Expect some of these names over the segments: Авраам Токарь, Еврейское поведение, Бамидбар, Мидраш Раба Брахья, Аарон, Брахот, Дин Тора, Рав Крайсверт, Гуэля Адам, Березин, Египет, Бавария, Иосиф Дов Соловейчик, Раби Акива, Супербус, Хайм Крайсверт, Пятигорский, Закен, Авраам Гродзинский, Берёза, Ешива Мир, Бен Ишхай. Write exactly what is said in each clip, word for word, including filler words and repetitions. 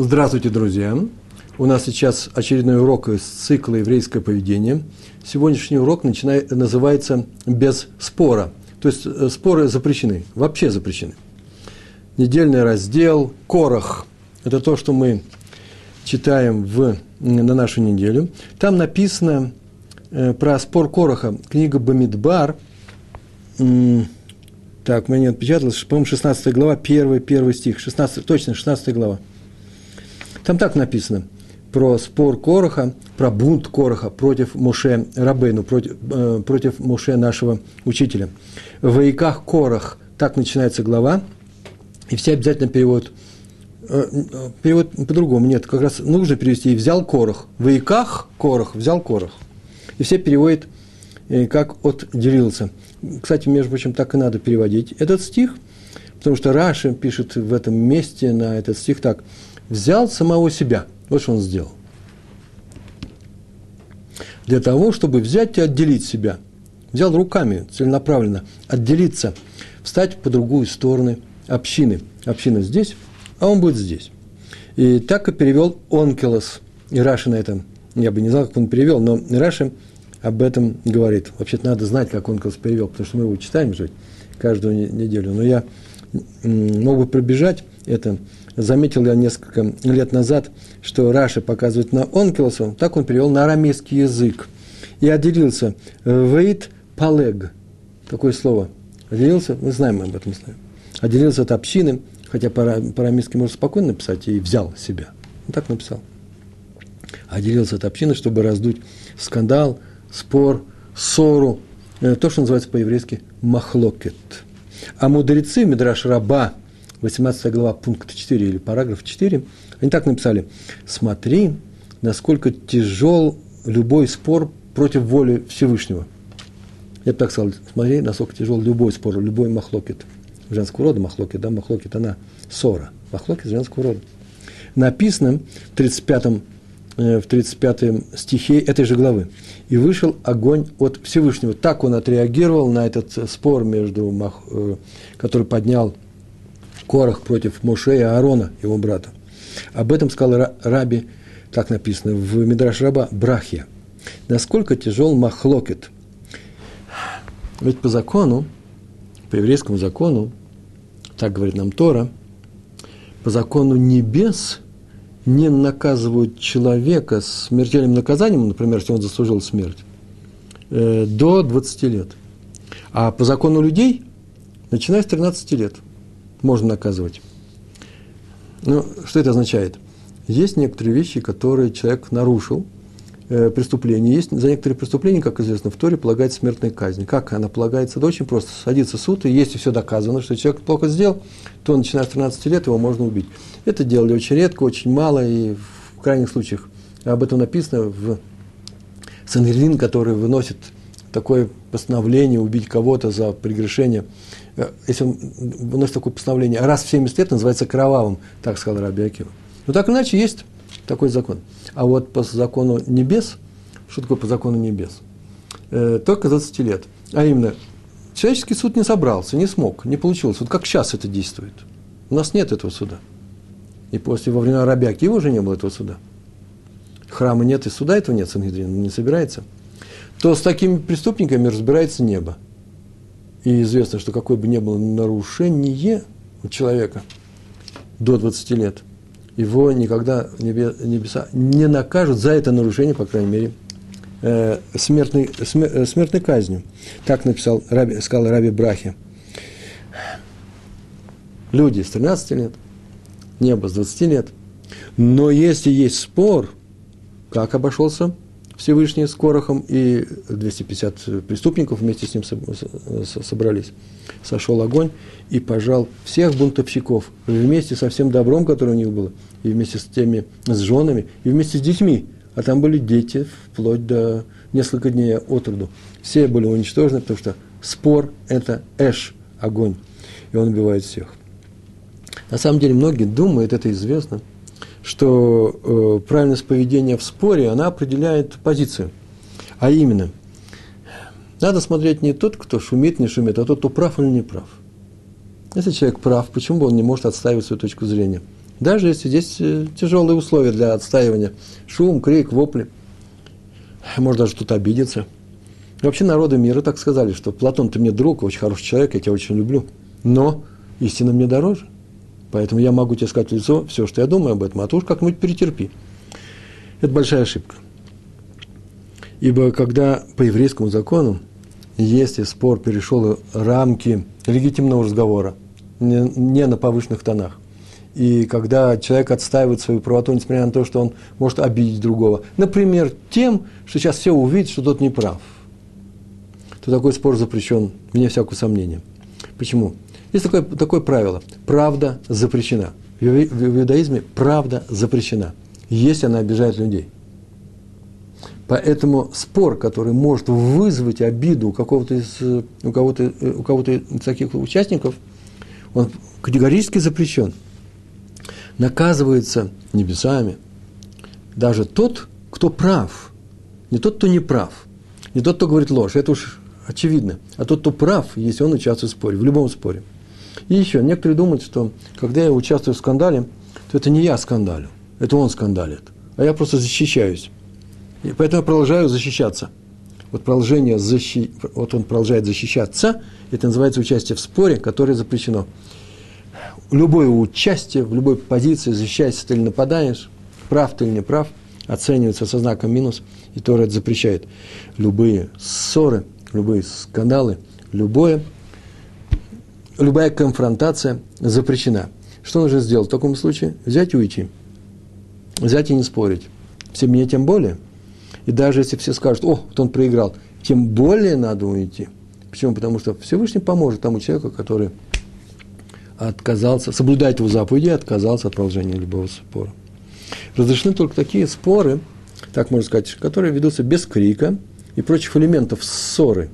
Здравствуйте, друзья! У нас сейчас очередной урок из цикла «Еврейское поведение». Сегодняшний урок начинает, называется «Без спора». То есть, споры запрещены, вообще запрещены. Недельный раздел «Корах». Это то, что мы читаем в, на нашу неделю. Там написано э, про спор Кораха. Книга «Бамидбар». М- так, мне не отпечаталось, по-моему, шестнадцатая глава, первый, первый стих. шестнадцатая, точно, шестнадцатая глава. Там так написано про спор Кораха, про бунт Кораха против Муше Рабейну, против, э, против Муше нашего учителя. В Иках Корах, так начинается глава, и все обязательно переводят. Перевод по-другому, нет, как раз нужно перевести, и взял Корах, в Иках Корах, взял Корах, и все переводят, как отделился. Кстати, между прочим, так и надо переводить этот стих, потому что Раши пишет в этом месте на этот стих так: взял самого себя, вот что он сделал, для того, чтобы взять и отделить себя, взял руками целенаправленно, отделиться, встать по другую сторону общины, община здесь, а он будет здесь. И так и перевел Онкелос. И Раши на этом, я бы не знал, как он перевел, но Раши об этом говорит. Вообще-то надо знать, как Онкелос перевел, потому что мы его читаем же каждую неделю. Но я мог бы пробежать это. Заметил я несколько лет назад, что Раши показывает на Онкелоса, так он перевел на арамейский язык. И отделился «вейт палег». Такое слово. Отделился, мы знаем, мы об этом знаем. Отделился от общины. Хотя по-арамейски можно спокойно написать, и взял себя. Он так написал. Отделился от общины, чтобы раздуть скандал, спор, ссору. То, что называется по-еврейски «махлокет». А мудрецы Мидраш Раба, восемнадцатая глава, пункт четыре или параграф четыре, они так написали: «Смотри, насколько тяжел любой спор против воли Всевышнего». Я бы так сказал: «Смотри, насколько тяжел любой спор, любой махлокет». Женского рода махлокет, да, махлокет, она ссора. Махлокет женского рода. Написано в тридцать пятом, в тридцать пятом стихе этой же главы. «И вышел огонь от Всевышнего». Так он отреагировал на этот спор, между мах, который поднял Корах против Моше и Аарона, его брата. Об этом сказал Раби, так написано, в Мидраш Раба Брахья. Насколько тяжел махлокет. Ведь по закону, по еврейскому закону, так говорит нам Тора, по закону небес не наказывают человека смертельным наказанием, например, если он заслужил смерть, э, до двадцати лет. А по закону людей, начиная с тринадцати лет, можно наказывать. Ну, что это означает? Есть некоторые вещи, которые человек нарушил, преступления. Есть за некоторые преступления, как известно, в Торе полагается смертная казнь. Как она полагается? Да очень просто. Садится суд, и если все доказано, что человек плохо сделал, то, начиная с тринадцати лет, его можно убить. Это делали очень редко, очень мало, и в крайних случаях. Об этом написано в Сангедрин, который выносит такое постановление убить кого-то за прегрешение. Если он выносит такое постановление раз в семьдесят лет, называется кровавым, так сказал Раби Акива. Но так иначе есть такой закон. А вот по закону небес, что такое по закону небес? Э, только двадцати лет. А именно, человеческий суд не собрался, не смог, не получилось. Вот как сейчас это действует. У нас нет этого суда. И после, во времена Раби Акивы уже не было этого суда. Храма нет, и суда этого нет, Сангедрин не собирается. То с такими преступниками разбирается небо. И известно, что какое бы ни было нарушение у человека до двадцати лет, его никогда небеса не накажут за это нарушение, по крайней мере, э, смертной, смер, смертной казнью. Так написал Раби, сказал Раби Брахи. Люди с тринадцати лет, небо с двадцати лет. Но если есть спор, как обошелся Всевышний с Корахом, и двести пятьдесят преступников вместе с ним собрались. Сошел огонь и пожал всех бунтовщиков вместе со всем добром, которое у них было, и вместе с теми, с женами, и вместе с детьми. А там были дети вплоть до нескольких дней от роду. Все были уничтожены, потому что спор – это эш, огонь, и он убивает всех. На самом деле многие думают, это известно, что э, правильность поведения в споре, она определяет позицию. А именно, надо смотреть не тот, кто шумит, не шумит, а тот, кто прав или не прав. Если человек прав, почему бы он не может отстаивать свою точку зрения? Даже если здесь тяжелые условия для отстаивания. Шум, крик, вопли. Может, даже кто-то обидится. Вообще народы мира так сказали, что Платон, ты мне друг, очень хороший человек, я тебя очень люблю. Но истина мне дороже. Поэтому я могу тебе сказать в лицо все, что я думаю об этом, а ты уж как-нибудь перетерпи. Это большая ошибка. Ибо когда по еврейскому закону, если спор перешел рамки легитимного разговора, не на повышенных тонах, и когда человек отстаивает свою правоту, несмотря на то, что он может обидеть другого, например, тем, что сейчас все увидят, что тот не прав, то такой спор запрещен, вне всякого сомнения. Почему? Есть такое, такое правило. Правда запрещена. В иудаизме правда запрещена, если она обижает людей. Поэтому спор, который может вызвать обиду у кого-то из, у кого-то, у кого-то из таких участников, он категорически запрещен. Наказывается небесами даже тот, кто прав. Не тот, кто не прав. Не тот, кто говорит ложь. Это уж очевидно. А тот, кто прав, если он участвует в споре. В любом споре. И еще. Некоторые думают, что когда я участвую в скандале, то это не я скандалю. Это он скандалит. А я просто защищаюсь. И поэтому я продолжаю защищаться. Вот, продолжение защи... вот он продолжает защищаться, это называется участие в споре, которое запрещено. Любое участие в любой позиции, защищаешься ты или нападаешь, прав ты или не прав, оценивается со знаком минус, и Тора это запрещает. Любые ссоры, любые скандалы, любое, любая конфронтация запрещена. Что нужно сделать в таком случае? Взять и уйти. Взять и не спорить. Всем мне тем более. И даже если все скажут, о, вот он проиграл, тем более надо уйти. Почему? Потому что Всевышний поможет тому человеку, который отказался, соблюдает его заповеди, отказался от продолжения любого спора. Разрешены только такие споры, так можно сказать, которые ведутся без крика и прочих элементов ссоры,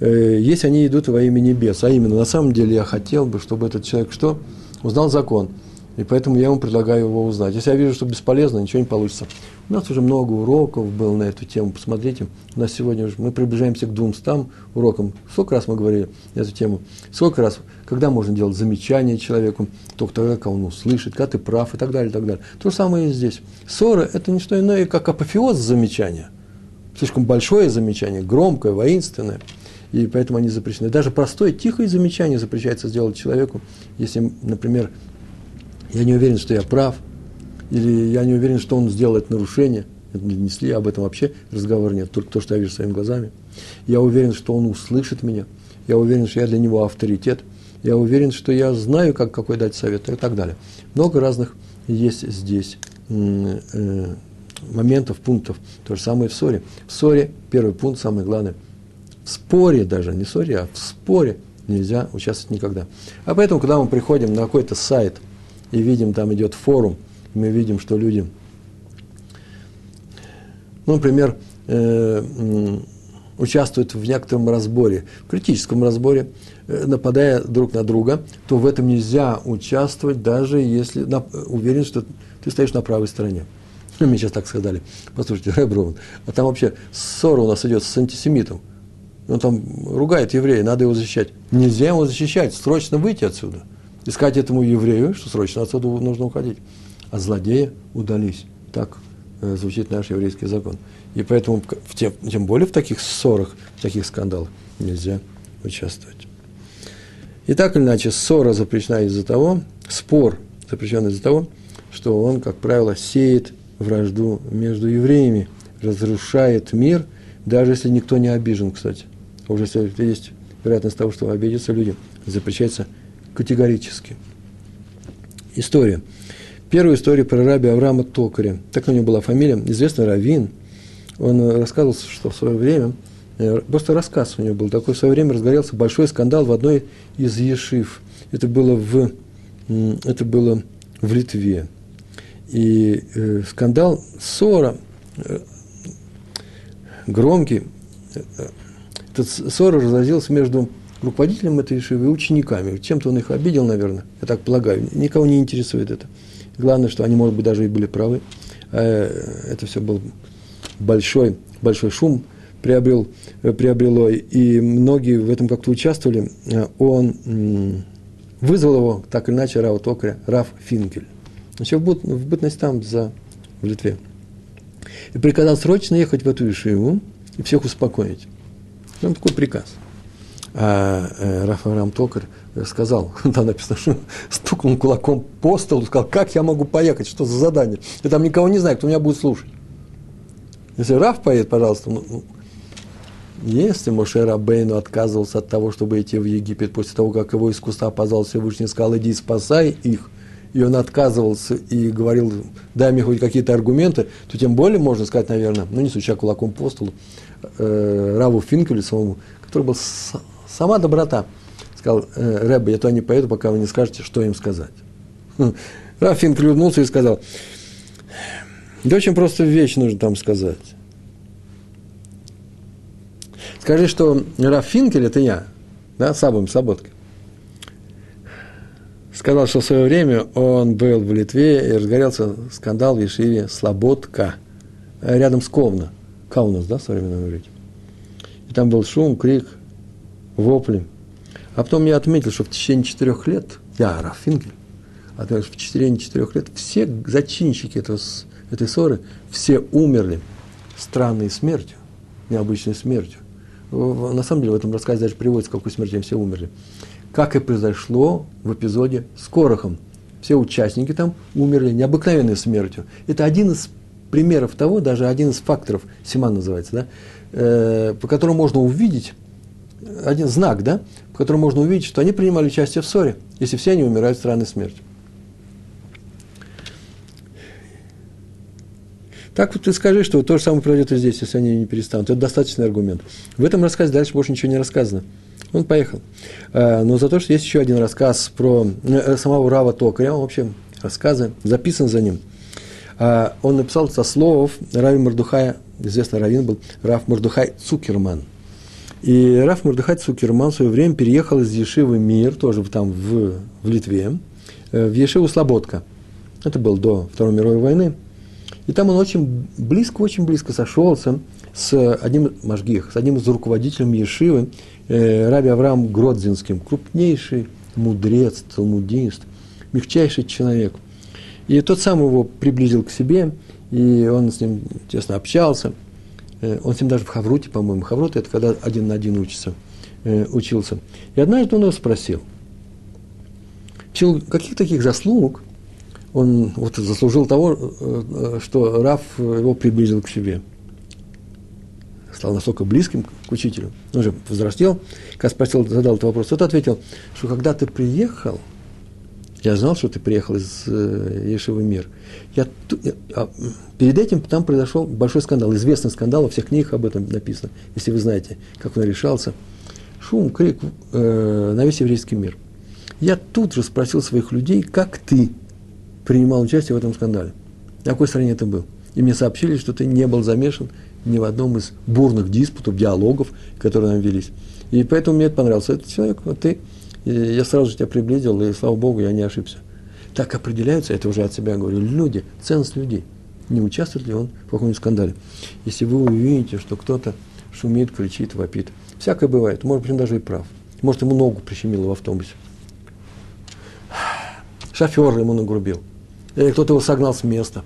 если они идут во имя небес. А именно, на самом деле я хотел бы, чтобы этот человек что? Узнал закон. И поэтому я ему предлагаю его узнать. Если я вижу, что бесполезно, ничего не получится. У нас уже много уроков было на эту тему. Посмотрите, у нас сегодня уже мы приближаемся к двумстам урокам. Сколько раз мы говорили на эту тему? Сколько раз, когда можно делать замечания человеку, только тогда, когда он услышит, когда ты прав, и так далее, и так далее. То же самое и здесь. Ссора – это не что иное, как апофеоз замечания. Слишком большое замечание, громкое, воинственное. И поэтому они запрещены. Даже простое, тихое замечание запрещается сделать человеку, если, например, я не уверен, что я прав, или я не уверен, что он сделает нарушение. Это не донесли, об этом вообще разговора нет, только то, что я вижу своими глазами. Я уверен, что он услышит меня, я уверен, что я для него авторитет, я уверен, что я знаю, как, какой дать совет и так далее. Много разных есть здесь моментов, пунктов. То же самое в ссоре. В ссоре первый пункт, самый главный. В споре даже, не в ссоре, а в споре нельзя участвовать никогда. А поэтому, когда мы приходим на какой-то сайт, и видим, там идет форум, мы видим, что люди, ну, например, э, э, участвуют в некотором разборе, в критическом разборе, э, нападая друг на друга, то в этом нельзя участвовать, даже если на, уверен, что ты стоишь на правой стороне. Ну, мне сейчас так сказали, послушайте, Реброван, а там вообще ссора у нас идет с антисемитом, он там ругает еврея, надо его защищать. Нельзя его защищать, срочно выйти отсюда. Искать этому еврею, что срочно отсюда нужно уходить. А злодеи удались. Так звучит наш еврейский закон. И поэтому, в тем, тем более в таких ссорах, в таких скандалах нельзя участвовать. И так или иначе, ссора запрещена из-за того, спор запрещен из-за того, что он, как правило, сеет вражду между евреями, разрушает мир, даже если никто не обижен, кстати. Уже если есть вероятность того, что обидятся люди, запрещается категорически. История. Первая история про раби Авраама Токаря. Так у него была фамилия. Известный раввин. Он рассказывал, что в свое время, просто рассказ у него был такой, в свое время разгорелся большой скандал в одной из ешив. Это было в, это было в Литве. И скандал, ссора, громкий. Этот ссора разразился между руководителем этой ешивы и учениками. Чем-то он их обидел, наверное, я так полагаю. Никого не интересует это. Главное, что они, может быть, даже и были правы. Это все был большой, большой шум приобрел, приобрело, и многие в этом как-то участвовали. Он вызвал его, так или иначе, Рава Токаря, Рав Финкель. еще в, быт, в бытность там, за, в Литве. И приказал срочно ехать в эту Ешиву и всех успокоить. Там такой приказ. А э, Рав Токаря сказал, там написано, что стукнул кулаком по столу, сказал, как я могу поехать, что за задание? Я там никого не знаю, кто меня будет слушать. Если Рав поедет, пожалуйста, ну, если Муше Рабейну отказывался от того, чтобы идти в Египет, после того, как его из куста позвал Всевышний, сказал, иди, спасай их, и он отказывался и говорил, дай мне хоть какие-то аргументы, то тем более можно сказать, наверное, ну, не стуча кулаком по столу, э, Раву Финкелю самому, который был с, сама доброта, сказал, э, Рэббе, я туда не поеду, пока вы не скажете, что им сказать. Рав Финкель улыбнулся и сказал, да очень простую вещь нужно там сказать. Скажи, что Рав Финкель, это я, да, Сабом Слободка, сказал, что в свое время он был в Литве и разгорелся скандал в Ешиве Слободка, рядом с Ковна, Каунас, да, в современном иврите. И там был шум, крик, вопли. А потом я отметил, что в течение четырех лет, я, Рав Финкель, отметил, что в течение четырех лет все зачинщики этого, этой ссоры, все умерли странной смертью, необычной смертью. На самом деле в этом рассказе даже приводится, какую смерть все умерли. Как и произошло в эпизоде с Корахом. Все участники там умерли необыкновенной смертью. Это один из примеров того, даже один из факторов, Симан называется, да, э, по которому можно увидеть, один знак, да, по которому можно увидеть, что они принимали участие в ссоре, если все они умирают странной смертью. Так вот ты скажи, что то же самое произойдет и здесь, если они не перестанут. Это достаточный аргумент. В этом рассказе дальше больше ничего не рассказано. Он поехал. Но зато что есть еще один рассказ про самого Рава Токаря. Он вообще рассказы записан за ним. Он написал со слов Рави Мордехая, известный раввин был, Рав Мордехай Цукерман. И Рав Мордехай Цукерман в свое время переехал из Ешивы Мир, тоже там в, в Литве, в Ешиву Слободка. Это было до Второй мировой войны. И там он очень близко, очень близко сошелся с одним Машгих, с одним из руководителей Ешивы, э, Раби Авраам Гродзинским, крупнейший мудрец, талмудист, мягчайший человек. И тот сам его приблизил к себе, и он с ним тесно общался. Э, он с ним даже в Хавруте, по-моему, Хавруте – это когда один на один учится, э, учился. И однажды он его спросил, каких таких заслуг он вот заслужил того, что Рав его приблизил к себе. Стал настолько близким к учителю. Он же возрастел. Когда спросил, задал этот вопрос, тот ответил, что когда ты приехал, я знал, что ты приехал из Ешивы Мир. Я, я, перед этим там произошел большой скандал, известный скандал, во всех книгах об этом написано, если вы знаете, как он решался. Шум, крик э, на весь еврейский мир. Я тут же спросил своих людей, как ты принимал участие в этом скандале. На какой стороне ты был? И мне сообщили, что ты не был замешан ни в одном из бурных диспутов, диалогов, которые нам велись. И поэтому мне это понравился. Этот человек, вот ты, я сразу же тебя приблизил, и, слава Богу, я не ошибся. Так определяются, это уже от себя говорю, люди, ценность людей. Не участвует ли он в каком-нибудь скандале? Если вы увидите, что кто-то шумит, кричит, вопит. Всякое бывает. Может быть, он даже и прав. Может, ему ногу прищемило в автобусе. Шофер ему нагрубил. Или кто-то его согнал с места.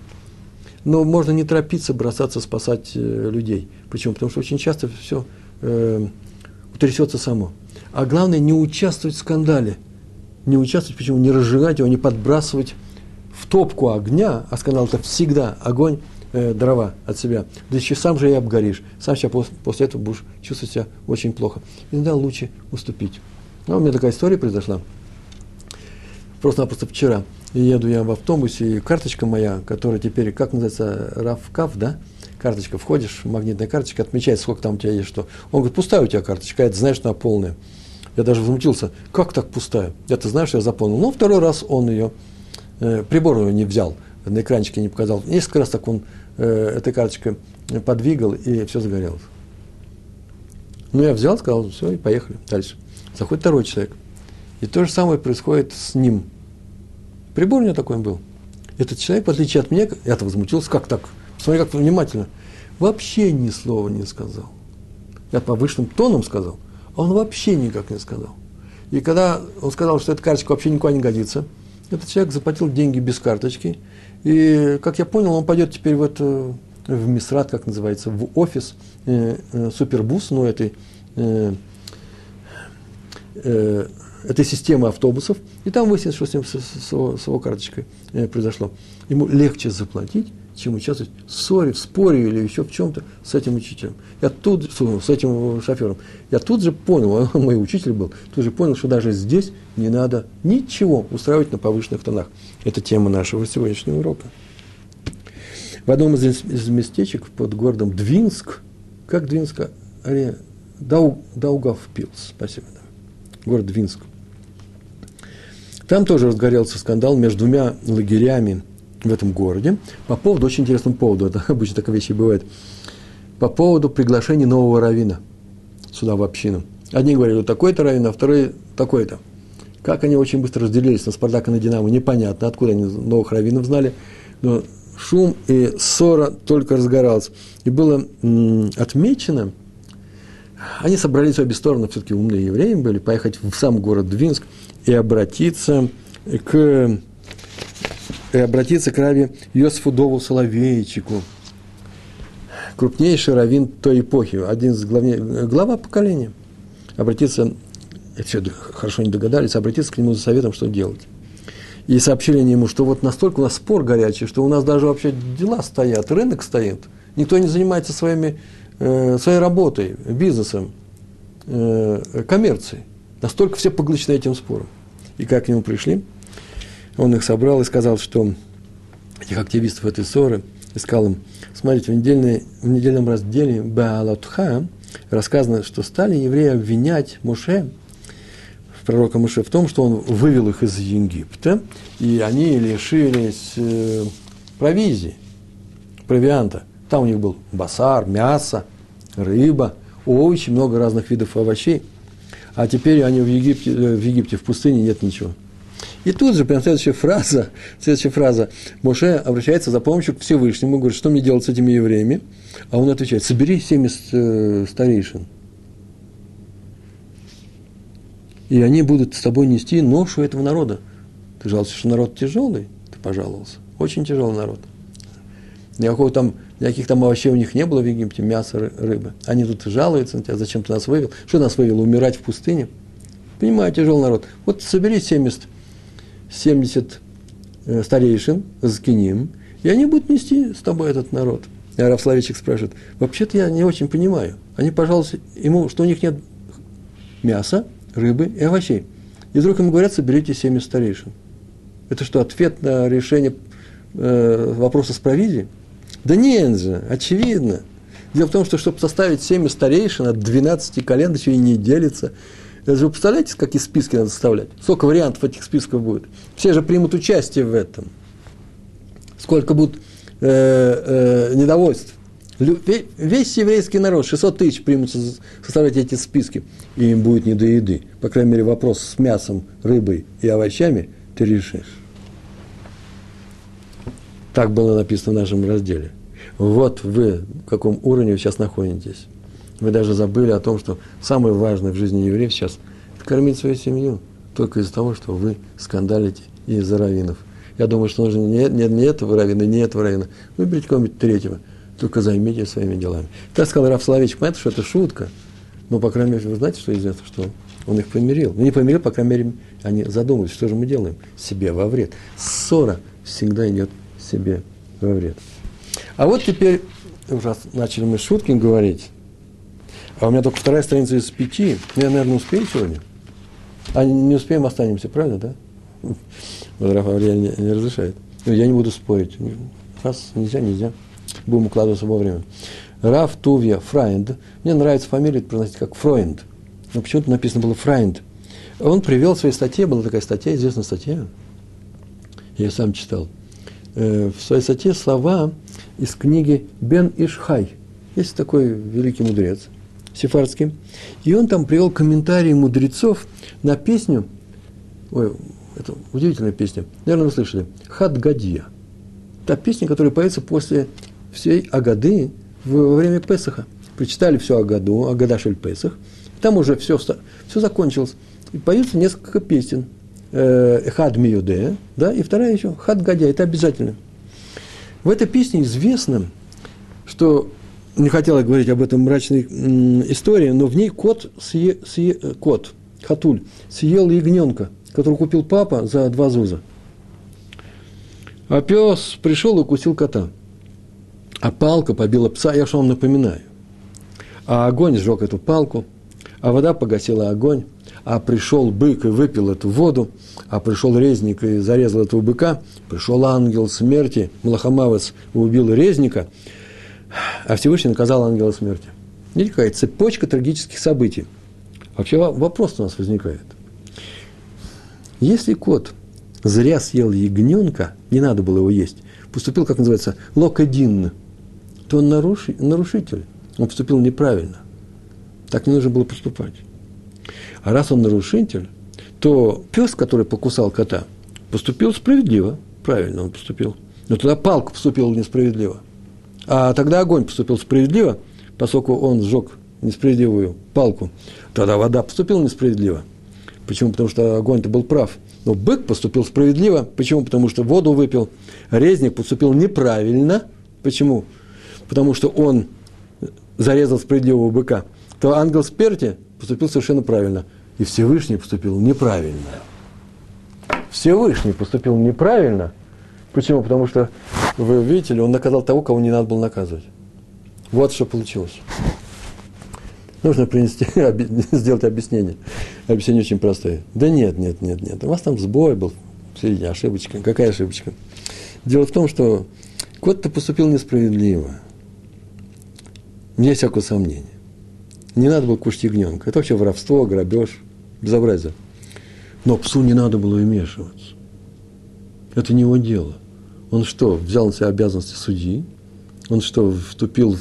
Но можно не торопиться, бросаться, спасать э, людей. Почему? Потому что очень часто все э, утрясется само. А главное, не участвовать в скандале. Не участвовать, почему? Не разжигать его, не подбрасывать в топку огня, а скандал – это всегда огонь, э, дрова от себя. Да еще сам же и обгоришь. Сам себя после, после этого будешь чувствовать себя очень плохо. Иногда лучше уступить. Но у меня такая история произошла. Просто-напросто вчера. И еду я в автобусе, и карточка моя, которая теперь, как называется, РАФКАФ, да? Карточка, входишь, магнитная карточка, отмечается, сколько там у тебя есть, что. Он говорит, пустая у тебя карточка, а это знаешь, что она полная. Я даже возмутился, как так пустая? Я-то знаю, что я заполнил. Ну, второй раз он ее, э, прибор ее не взял, на экранчике не показал. Несколько раз так он э, этой карточкой подвигал, и все загорелось. Ну, я взял, сказал, все, и поехали дальше. Заходит второй человек. И то же самое происходит с ним. Прибор у него такой был. Этот человек, в отличие от меня, я-то возмутился, как так? Посмотри, как внимательно. Вообще ни слова не сказал. Я повышенным тоном сказал, а он вообще никак не сказал. И когда он сказал, что эта карточка вообще никуда не годится, Этот человек заплатил деньги без карточки. И, как я понял, он пойдет теперь в, это, в Мисрат, как называется, в офис э, э, Супербус, ну, этой, э, э, этой системы автобусов. И там выяснится, что с ним, с, с, с, его, с его карточкой э, произошло. Ему легче заплатить, чем участвовать в ссоре, в споре или еще в чем-то с этим учителем. Я тут, с этим шофером. Я тут же понял, он мой учитель был, тут же понял, что даже здесь не надо ничего устраивать на повышенных тонах. Это тема нашего сегодняшнего урока. В одном из местечек под городом Двинск, как Двинск, ари... Дау... Даугавпилс, спасибо, да. город Двинск. Там тоже разгорелся скандал между двумя лагерями в этом городе, по поводу, очень интересному поводу, это обычно такая вещь и бывает, по поводу приглашения нового раввина сюда, в общину. Одни говорят, вот такой-то раввин, а второй такой-то. Как они очень быстро разделились на «Спартак» и на «Динамо», непонятно, откуда они новых раввинов знали, но шум и ссора только разгоралась. И было м- отмечено, они собрались в обе стороны, все-таки умные евреи были, поехать в сам город Двинск и обратиться к... И обратиться к раве Йосифу Дову Соловейчику, крупнейший раввин той эпохи, один из главней, глава поколения. Обратиться, это все хорошо не догадались, обратиться к нему за советом, что делать. И сообщили они ему, что вот настолько у нас спор горячий, что у нас даже вообще дела стоят, рынок стоит, никто не занимается своими, э, своей работой, бизнесом, э, коммерцией. Настолько все поглощены этим спором. И как к нему пришли? Он их собрал и сказал, что этих активистов этой ссоры, и сказал им, смотрите, в, недельной, в недельном разделе Баалатха рассказано, что стали евреи обвинять Муше, пророка Муше, в том, что он вывел их из Египта, и они лишились э, провизии, провианта. Там у них был басар, мясо, рыба, овощи, много разных видов овощей. А теперь они в Египте, в, Египте, в пустыне нет ничего. И тут же, прям следующая фраза, следующая фраза, Моше обращается за помощью к Всевышнему, говорит, что мне делать с этими евреями? А он отвечает, собери семьдесят старейшин, и они будут с тобой нести ношу этого народа. Ты жалуешься, что народ тяжелый? Ты пожаловался. Очень тяжелый народ. Никакого там, никаких там овощей у них не было в Египте, мяса, рыбы. Они тут жалуются на тебя, зачем ты нас вывел? Что нас вывел? Умирать в пустыне? Понимаю, тяжелый народ. Вот собери семьдесят старейшин, закинем, и они будут нести с тобой этот народ. И рав Соловейчик спрашивает, вообще-то я не очень понимаю. Они пожалуйста ему, что у них нет мяса, рыбы и овощей. И вдруг ему говорят, соберите семьдесят старейшин. Это что, ответ на решение э, вопроса с провизией? Да нет же, очевидно. Дело в том, что, чтобы составить семьдесят старейшин от двенадцати колен, еще и не делится. Вы представляете, какие списки надо составлять? Сколько вариантов этих списков будет? Все же примут участие в этом. Сколько будет э, э, недовольств. Лю, весь еврейский народ, шестьсот тысяч примутся составлять эти списки. И им будет не до еды. По крайней мере, вопрос с мясом, рыбой и овощами ты решишь. Так было написано в нашем разделе. Вот вы в каком уровне вы сейчас находитесь. Вы даже забыли о том, что самое важное в жизни евреев сейчас – это кормить свою семью. Только из-за того, что вы скандалите из-за раввинов. Я думаю, что нужно не, не, не этого раввина, не этого раввина. Выберите кого-нибудь третьего. Только займитесь своими делами. Так сказал рав Соловейчик. Понятно, что это шутка. Но, по крайней мере, вы знаете, что известно, что он их помирил. Ну, не помирил, по крайней мере, они задумались, что же мы делаем. Себе во вред. Ссора всегда идет себе во вред. А вот теперь, раз начали мы шутки говорить, а у меня только вторая страница из пяти. Я, наверное, успею сегодня. А не успеем, останемся, правильно, да? Рав Аврия не, не разрешает. Я не буду спорить. Раз нельзя, нельзя. Будем укладываться во время. Рав Тувья Фрайнд. Мне нравится фамилия произносить как Фройнд. Но почему-то написано было Фрайнд. Он привел в своей статье, была такая статья, известная статья. Я сам читал. В своей статье слова из книги Бен Ишхай. Есть такой великий мудрец. Сефардским. И он там привел комментарии мудрецов на песню, ой, это удивительная песня, наверное, вы слышали, «Хат-гадия». Та песня, которая поется после всей Агады во время Песаха. Прочитали всю Агаду, Агадашель Песах, там уже все, все закончилось. И поются несколько песен. э, «Хад миюде», да, и вторая еще «Хад гадя», это обязательно. В этой песне известно, что, не хотела говорить об этом мрачной м, истории, но в ней кот, съе, съе, кот, хатуль, съел ягненка, который купил папа за два зуза. А пес пришел и укусил кота. А палка побила пса, я же вам напоминаю. А огонь сжег эту палку, а вода погасила огонь, а пришел бык и выпил эту воду, а пришел резник и зарезал этого быка, пришел ангел смерти, Млахамавец убил резника, а Всевышний наказал ангела смерти. Видите, какая цепочка трагических событий. Вообще вопрос у нас возникает. Если кот зря съел ягненка, не надо было его есть, поступил, как называется, локадин, то он наруши, нарушитель, он поступил неправильно. Так не нужно было поступать. А раз он нарушитель, то пес, который покусал кота, поступил справедливо, правильно он поступил. Но тогда палка поступила несправедливо. А тогда огонь поступил справедливо, поскольку он сжег несправедливую палку. Тогда вода поступила несправедливо. Почему? Потому что огонь-то был прав. Но бык поступил справедливо. Почему? Потому что воду выпил. Резник поступил неправильно. Почему? Потому что он зарезал справедливого быка. То ангел смерти поступил совершенно правильно. И Всевышний поступил неправильно. Всевышний поступил неправильно. Почему? Потому что, вы видите ли, он наказал того, кого не надо было наказывать. Вот что получилось. Нужно принести, сделать объяснение. Объяснение очень простое. Да нет, нет, нет, нет. У вас там сбой был. Ошибочка. Какая ошибочка? Дело в том, что кот-то поступил несправедливо. Нет всякого сомнения. Не надо было кушать ягненка. Это вообще воровство, грабеж, безобразие. Но псу не надо было вмешиваться. Это не его дело. Он что, взял на себя обязанности судьи? Он что, вступил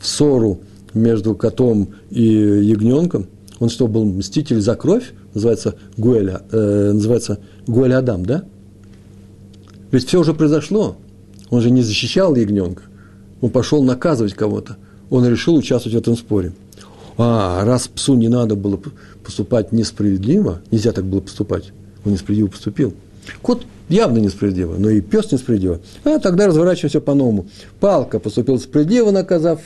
в ссору между котом и ягненком? Он что, был мститель за кровь? Называется Гуэля, э, называется Гуэля Адам, да? Ведь все уже произошло. Он же не защищал ягненка. Он пошел наказывать кого-то. Он решил участвовать в этом споре. А, раз псу не надо было поступать несправедливо, нельзя так было поступать, он несправедливо поступил. Кот явно несправедливо, но и пес несправедливо. А тогда разворачиваемся по-новому. Палка поступила справедливо, наказав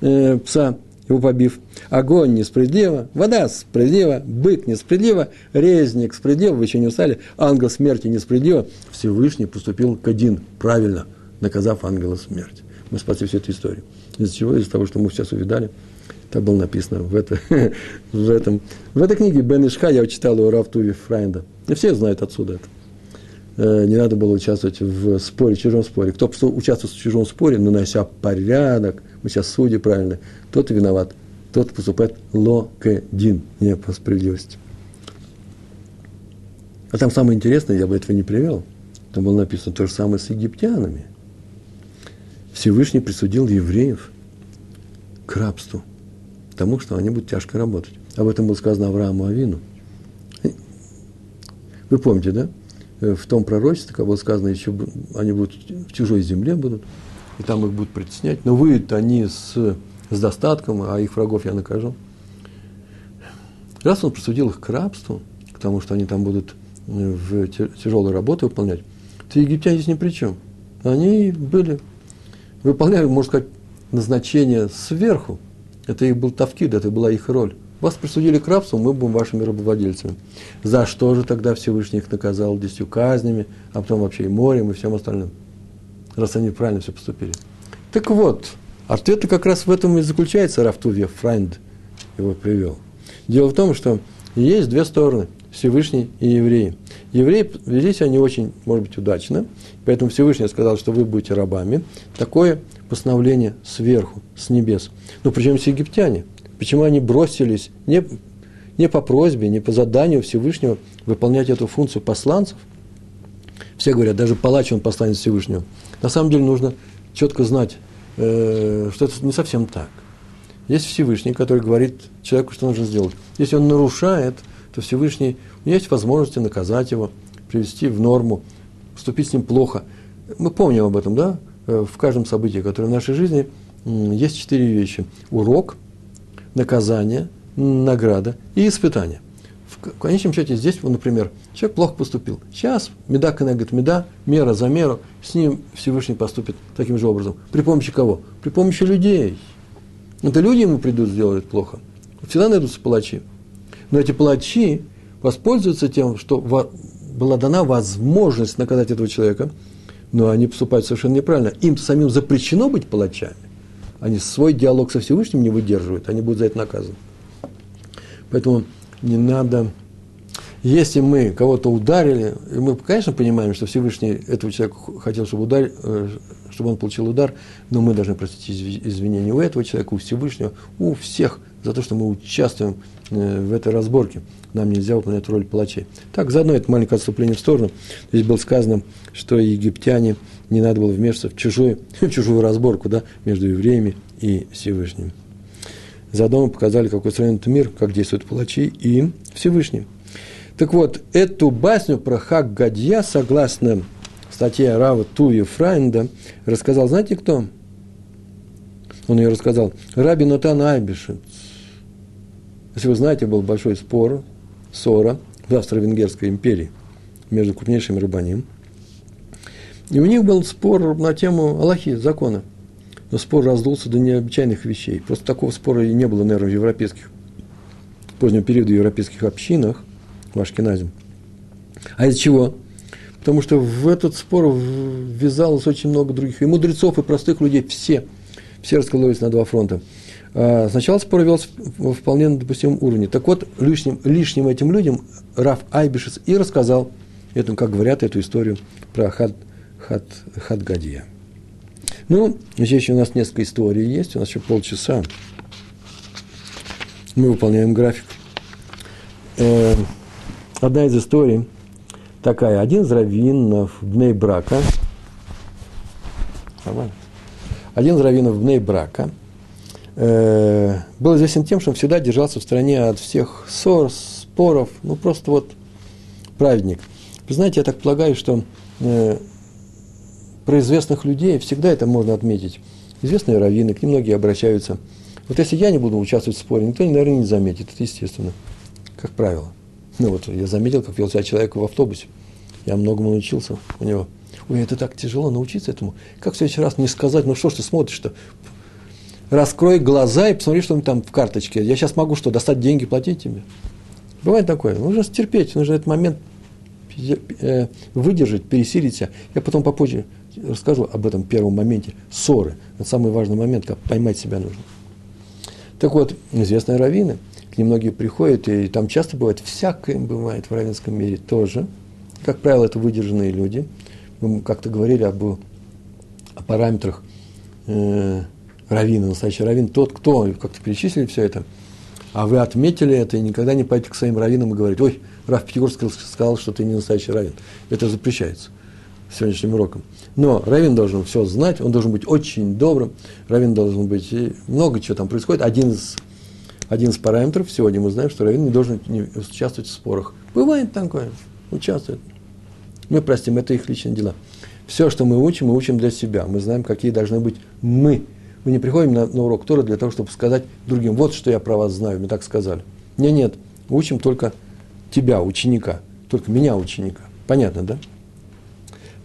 э, пса, его побив. Огонь несправедливо, вода справедливо, бык несправедливо, резник справедливо, вы еще не устали, ангел смерти несправедливо. Всевышний поступил к один правильно, наказав ангела смерти. Мы спасли всю эту историю. Из-за чего? Из-за того, что мы сейчас увидали. Так было написано в, это, в, этом. в этой книге Бен Ишхай, я читал у Рав Тувья Фрайнда. И все знают отсюда это. Не надо было участвовать в споре, в чужом споре. Кто участвует в чужом споре, нанося порядок, мы сейчас судим правильно, тот и виноват, тот поступает ло-ке-дин, не по справедливости. А там самое интересное, я бы этого не привел, там было написано то же самое с египтянами. Всевышний присудил евреев к рабству, тому, что они будут тяжко работать. Об этом было сказано Аврааму Авину. Вы помните, да? В том пророчестве, как было сказано, еще они будут в чужой земле будут, и там их будут притеснять. Но выйдут они с, с достатком, а их врагов я накажу. Раз он присудил их к рабству, к тому, что они там будут в тяжелую работу выполнять, то египтяне здесь ни при чем. Они были, выполняли, можно сказать, назначение сверху. Это их был тавкид, это была их роль. Вас присудили к рабству, мы будем вашими рабовладельцами. За что же тогда Всевышний их наказал десятью казнями, а потом вообще и морем, и всем остальным, раз они правильно все поступили? Так вот, ответ как раз в этом и заключается, Рав Тувья Фрайнд его привел. Дело в том, что есть две стороны, Всевышний и евреи. Евреи вели себя не очень, может быть, удачно, поэтому Всевышний сказал, что вы будете рабами. Такое постановление сверху, с небес. Но причем все египтяне. Почему они бросились не, не по просьбе, не по заданию Всевышнего выполнять эту функцию посланцев? Все говорят, даже палач, он посланец Всевышнего. На самом деле нужно четко знать, э, что это не совсем так. Есть Всевышний, который говорит человеку, что нужно сделать. Если он нарушает, то Всевышний, есть возможность наказать его, привести в норму, поступить с ним плохо. Мы помним об этом, да? В каждом событии, которое в нашей жизни, есть четыре вещи. Урок, наказание, награда и испытание. в конечном счете здесь, например, человек плохо поступил. Сейчас меда кенегет меда, мера за меру, с ним Всевышний поступит таким же образом. При помощи кого? При помощи людей. Это люди ему придут, сделают плохо. Всегда найдутся палачи. Но эти палачи воспользуются тем, что была дана возможность наказать этого человека, но они поступают совершенно неправильно. Им самим запрещено быть палачами. Они свой диалог со Всевышним не выдерживают, они будут за это наказаны. Поэтому не надо... Если мы кого-то ударили, и мы, конечно, понимаем, что Всевышний этого человека хотел, чтобы, удар, чтобы он получил удар, но мы должны просить извинения у этого человека, у Всевышнего, у всех за то, что мы участвуем в этой разборке. Нам нельзя выполнять роль палачей. Так, заодно это маленькое отступление в сторону. Здесь было сказано, что египтяне не надо было вмешиваться в чужую, в чужую разборку, да, между евреями и Всевышним. Заодно мы показали, какой сравнит мир, как действуют палачи и Всевышний. Так вот, эту басню про Хаггадья, согласно статье Рава Тувья Фрайнда, рассказал, знаете кто? Он ее рассказал. Раби Натан Айбишец. Если вы знаете, был большой спор, ссора в Австро-Венгерской империи между крупнейшими рабаним. И у них был спор на тему Аллахи, закона. Но спор раздулся до необычайных вещей. Просто такого спора и не было, наверное, в европейских, в позднем периоде в европейских общинах, в Ашкеназе. А из-за чего? Потому что в этот спор ввязалось очень много других. И мудрецов, и простых людей, все. Все раскололись на два фронта. Сначала спор велся вполне на допустимом уровне. Так вот, лишним, лишним этим людям Рав Айбишец и рассказал, эту, как говорят, эту историю про хат, хат, Хатгадья. Ну, здесь еще у нас несколько историй есть, у нас еще полчаса. Мы выполняем график. Э, одна из историй такая. Один из раввинов Бней-Брака, один из раввинов Бней-Брака э, был известен тем, что он всегда держался в стороне от всех ссор, споров, ну, просто вот праведник. Вы знаете, я так полагаю, что... Э, про известных людей всегда это можно отметить. Известные раввины, к ним многие обращаются. Вот если я не буду участвовать в споре, никто, наверное, не заметит. Это естественно, как правило. Ну вот, я заметил, как вел себя человек в автобусе. Я многому научился у него. Ой, это так тяжело научиться этому. Как в следующий раз не сказать, ну что ж ты смотришь-то? Раскрой глаза и посмотри, что там в карточке. Я сейчас могу что, достать деньги, платить тебе? Бывает такое. Нужно терпеть, нужно этот момент выдержать, пересилить себя. Я потом попозже расскажу об этом первом моменте ссоры. Это самый важный момент, как поймать себя нужно. Так вот, известные раввины, к ним многие приходят, и там часто бывает, всякое бывает в раввинском мире тоже. Как правило, это выдержанные люди. Мы как-то говорили об, о параметрах э, раввина, настоящий раввин, тот, кто, как-то перечислили все это. А вы отметили это, и никогда не пойдете к своим раввинам и говорите: ой, Рав Пятигорский сказал, что ты не настоящий раввин. Это запрещается сегодняшним уроком. Но раввин должен все знать, он должен быть очень добрым, раввин должен быть, и много чего там происходит. Один из, один из параметров, сегодня мы знаем, что раввин не должен не участвовать в спорах. Бывает такое, участвует. Мы простим, это их личные дела. Все, что мы учим, мы учим для себя. Мы знаем, какие должны быть мы. Мы не приходим на, на урок Торы для того, чтобы сказать другим: вот что я про вас знаю, мне так сказали. Нет, нет, учим только тебя, ученика, только меня, ученика. Понятно, да?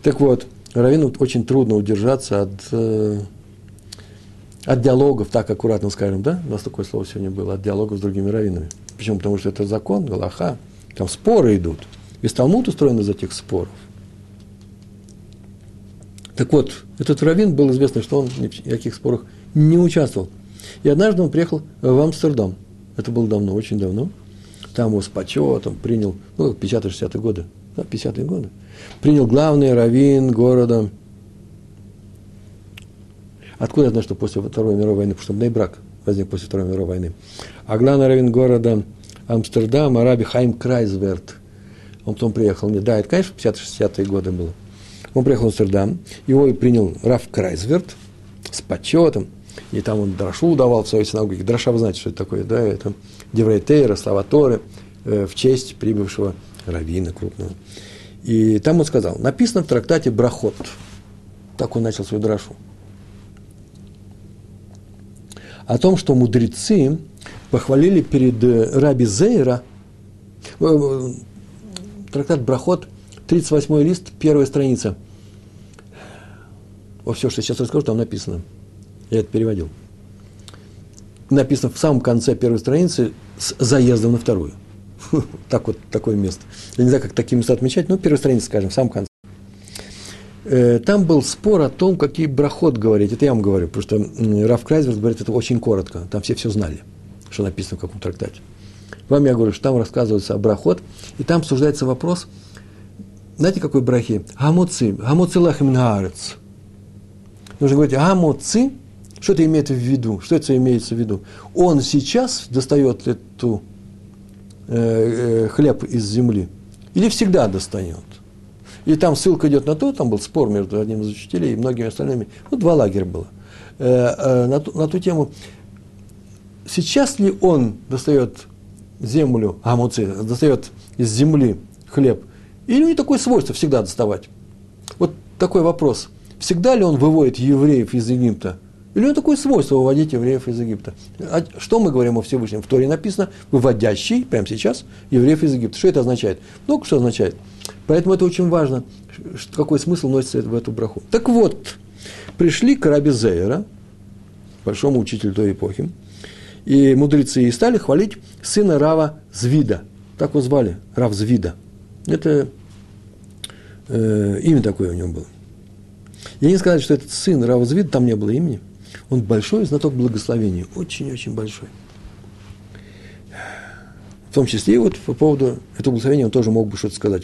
Так вот, раввину очень трудно удержаться от, э, от диалогов, так аккуратно скажем, да? У нас такое слово сегодня было, от диалогов с другими раввинами. Почему? Потому что это закон, галаха, там споры идут. Весь Талмуд устроен из этих споров. Так вот, этот раввин, было известно, что он ни в каких спорах не участвовал. И однажды он приехал в Амстердам. Это было давно, очень давно. Там его с почетом принял, ну, пятидесятые-шестидесятые годы. Да, пятидесятые годы. Принял главный раввин города. Откуда я знаю, что после Второй мировой войны, потому что Бней-Брак возник после Второй мировой войны. А главный раввин города Амстердама, раби Хайм Крайсверт. Он потом приехал. Да, это, конечно, пятидесятые-шестидесятые годы было. Он приехал в Амстердам, его принял Рав Крайсверт с почетом, и там он драшу давал в своей синагоге. Драша, вы знаете, что это такое, да, это Деврейтейра, слова Торы, э, в честь прибывшего раввина крупного. И там он сказал, написано в трактате Брахот, так он начал свою драшу, о том, что мудрецы похвалили перед раби Зейра Трактат Брахот, тридцать восьмой лист, первая страница. О, все, что сейчас расскажу, там написано. Я это переводил. Написано в самом конце первой страницы с заездом на вторую. Фу, так вот, такое место. Я не знаю, как такие места отмечать, но первая страница, скажем, в самом конце. Там был спор о том, какие брахот говорить. Это я вам говорю, потому что Рав Крайсверт говорит это очень коротко. Там все все знали, что написано в каком трактате. Вам я говорю, что там рассказывается о брахот, и там обсуждается вопрос, знаете, какой брахи? Гамоци, гамоци лахем наарец. Нужно говорить, гамоци, что это имеет в виду? Что это имеется в виду? Он сейчас достает эту э, э, хлеб из земли или всегда достает? И там ссылка идет на то, там был спор между одним из учителей и многими остальными. Ну, два лагеря было. Э, э, на, ту, на ту тему, сейчас ли он достает землю, амуци, достает из земли хлеб, или у него такое свойство всегда доставать? Вот такой вопрос. Всегда ли он выводит евреев из Египта? Или у него такое свойство выводить евреев из Египта? А что мы говорим о Всевышнем? В Торе написано, выводящий, прямо сейчас, евреев из Египта. Что это означает? Ну, что означает? Поэтому это очень важно, какой смысл носится в эту браху. Так вот, пришли к Раби Зейра, большому учителю той эпохи, и мудрецы и стали хвалить сына Рава Звида. Так его звали, Рав Звида. Это э, имя такое у него было. Я не сказать, что этот сын Рава Звида, там не было имени. Он большой знаток благословения, очень-очень большой. В том числе и вот по поводу этого благословения он тоже мог бы что-то сказать.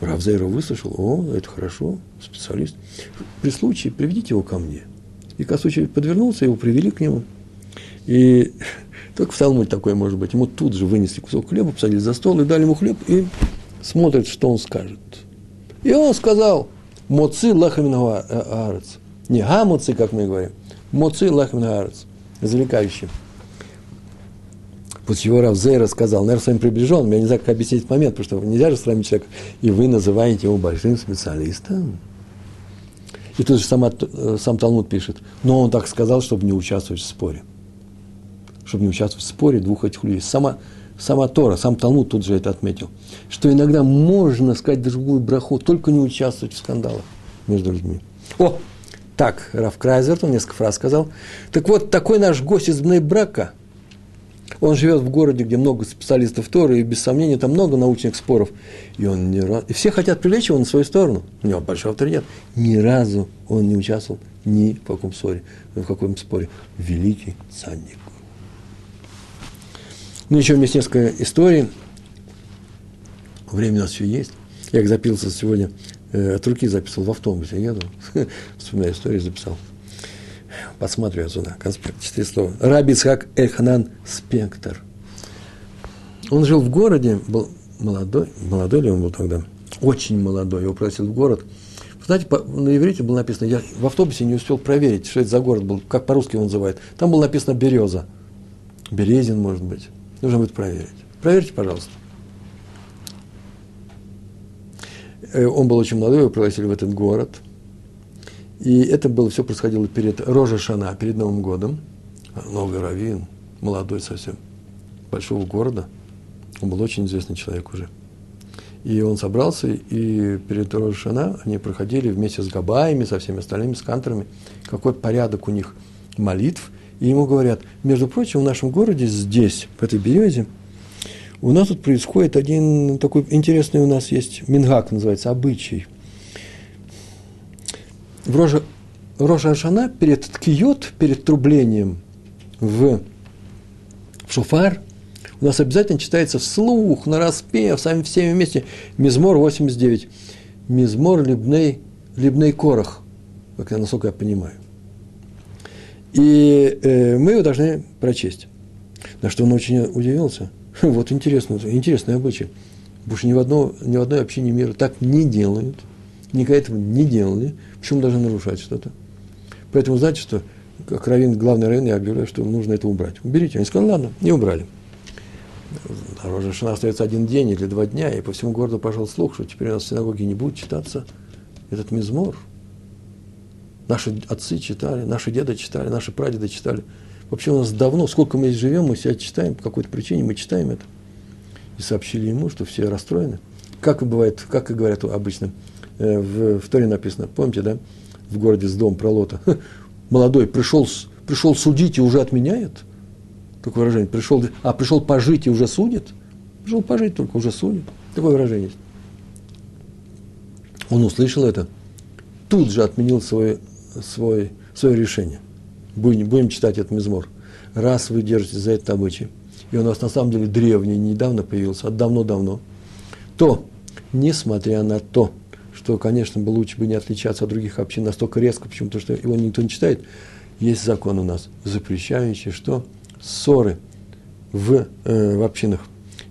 Рав Зейра выслушал, о, это хорошо, специалист. При случае приведите его ко мне. И ко случаю подвернулся, его привели к нему. И только в Талмуде такое может быть. Ему тут же вынесли кусок хлеба, посадили за стол и дали ему хлеб, и смотрят, что он скажет. И он сказал, моци лахем наарец. Не гамоци, как мы говорим, моци лахем наарец. Завлекающий. После чего Рав Зейра сказал, наверное, своим приближенным, я не знаю, как объяснить этот момент, потому что нельзя же сравнить человека, и вы называете его большим специалистом. И тут же сама, сам Талмуд пишет, но он так сказал, чтобы не участвовать в споре. Чтобы не участвовать в споре двух этих людей. Сама, сама Тора, сам Талмуд тут же это отметил, что иногда можно сказать другую браху, только не участвовать в скандалах между людьми. О, так, Рав Крайсверт, он несколько раз сказал, так вот, такой наш гость из Бней-Брака, он живет в городе, где много специалистов Торы, и, без сомнения, там много научных споров. И он ни разу... И все хотят привлечь его на свою сторону. У него большой авторитет. Ни разу он не участвовал ни в каком споре. В каком споре. Великий цадик. Ну, еще у меня есть несколько историй. Время у нас еще есть. Я их записывал сегодня. Э, от руки записывал в автобусе. Я еду. Вспоминаю историю, записал. Подсматриваю отсюда, конспект, четыре слова. Раби Ицхак Эльханан Спектор. Он жил в городе, был молодой, молодой ли он был тогда? Очень молодой, его пригласили в город. Вы знаете, по, на иврите было написано, я в автобусе не успел проверить, что это за город был, как по-русски он называет. Там было написано Береза. Березин, может быть. Нужно будет проверить. Проверьте, пожалуйста. Он был очень молодой, его пригласили в этот город. И это было все происходило перед Рош ха-Шана, перед Новым годом. Новый раввин, молодой совсем, большого города. Он был очень известный человек уже. И он собрался, и перед Рош ха-Шана они проходили вместе с габаями, со всеми остальными, с канторами, какой порядок у них молитв. И ему говорят, между прочим, в нашем городе здесь, в этой березе, у нас тут происходит один такой интересный у нас есть мингак, называется, обычай. В Роже, Рош ха-Шана перед ткиот, перед трублением в, в шофар, у нас обязательно читается вслух, нараспев, сами всеми вместе, Мизмор восемьдесят девять, Мизмор Либней, Либней Корах, как я, насколько я понимаю. И э, мы его должны прочесть. На что он очень удивился. Вот интересно, интересное обычай. Больше ни в, одно, ни в одной общине мира так не делают. Никогда этого не делали. Почему должны нарушать что-то? Поэтому, знаете, что как раввин главный раввин, я объявляю, что нужно это убрать. Уберите. Они сказали, ладно, не убрали. На Рош ха-Шана остается один день или два дня, и по всему городу пошел слух, что теперь у нас в синагоге не будет читаться этот мизмор. Наши отцы читали, наши деды читали, наши прадеды читали. Вообще у нас давно, сколько мы здесь живем, мы себя читаем, по какой-то причине мы читаем это. и сообщили ему, что все расстроены. Как и бывает, как и говорят обычно, в, в Торе написано, помните, да, в городе Сдом про Лота, молодой пришел, пришел судить и уже отменяет, такое выражение, пришел, а пришел пожить и уже судит, пришел пожить только уже судит, такое выражение есть. Он услышал это, тут же отменил свой, свой, свое решение. Будем, будем читать этот мизмор. Раз вы держитесь за этот обычай, и у нас на самом деле древний, недавно появился, а давно-давно, то, несмотря на то, что, конечно, бы лучше бы не отличаться от других общин настолько резко, почему? Потому что его никто не читает, есть закон у нас, запрещающий, что ссоры в, э, в общинах.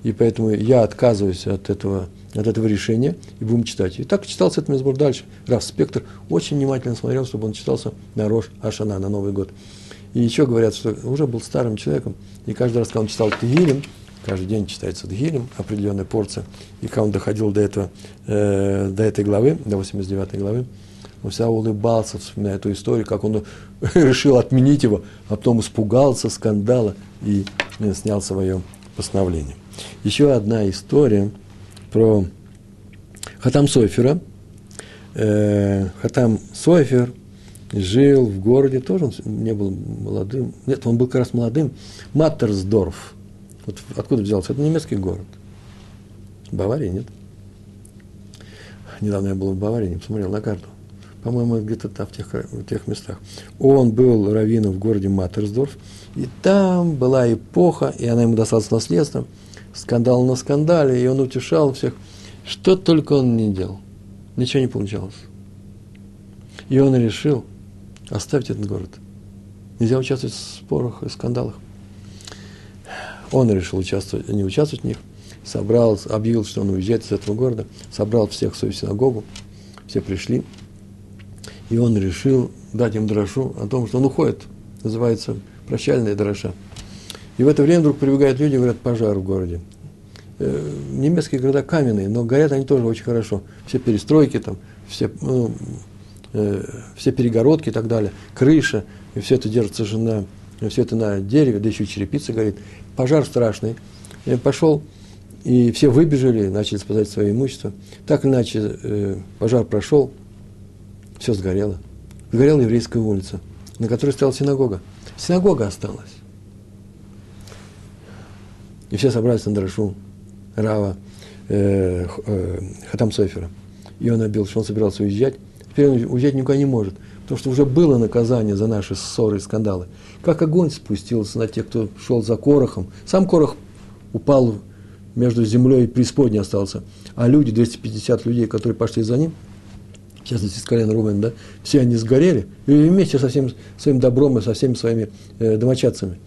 И поэтому я отказываюсь от этого, от этого решения, и будем читать. И так читался этот мизмор дальше. Рав Спектр очень внимательно смотрел, чтобы он читался на Рош ха-Шана, на Новый год. И еще говорят, что уже был старым человеком, и каждый раз, когда он читал Тегилим, каждый день читается Тегилим, определенная порция, и когда он доходил до, этого, э, до этой главы, до восемьдесят девятой главы, он всегда улыбался, вспоминая эту историю, как он решил отменить его, а потом испугался скандала и э, снял свое постановление. Еще одна история про Хатам Софера. Э, Хатам Софер жил в городе, тоже он не был молодым, нет, он был как раз молодым, Маттерсдорф. Вот откуда взялся? Это немецкий город. Баварии нет. Недавно я был в Баварии, не посмотрел на карту. По-моему, где-то там, в тех, в тех местах. Он был раввином в городе Маттерсдорф, и там была эпоха, и она ему досталась наследством, скандал на скандале, и он утешал всех. Что только он не делал. Ничего не получалось. И он решил оставить этот город. Нельзя участвовать в спорах и скандалах. Он решил участвовать, не участвовать в них, собрал, объявил, что он уезжает из этого города, собрал всех в свою синагогу, все пришли, и он решил дать им драшу о том, что он уходит, называется прощальная драша. И в это время вдруг прибегают люди и говорят, пожар в городе. Э, немецкие города каменные, но горят они тоже очень хорошо. Все перестройки там, все... Ну, все перегородки и так далее, крыша, и все это держится же на, все это на дереве, да еще и черепица горит. Пожар страшный. Я пошел, и все выбежали, начали спасать свое имущество. Так или иначе, пожар прошел, все сгорело. Сгорела еврейская улица, на которой стояла синагога. Синагога осталась. И все собрались на драшу Рава э, э, Хатам Софера. И он объявил, что он собирался уезжать. Теперь он уезжать никуда не может, потому что уже было наказание за наши ссоры и скандалы. Как огонь спустился на тех, кто шел за Корахом. Сам Корах упал между землей и преисподней остался. А люди, двести пятьдесят людей, которые пошли за ним, в частности, из колена Рубена, да, все они сгорели, и вместе со всем своим добром и со всеми своими э, домочадцами.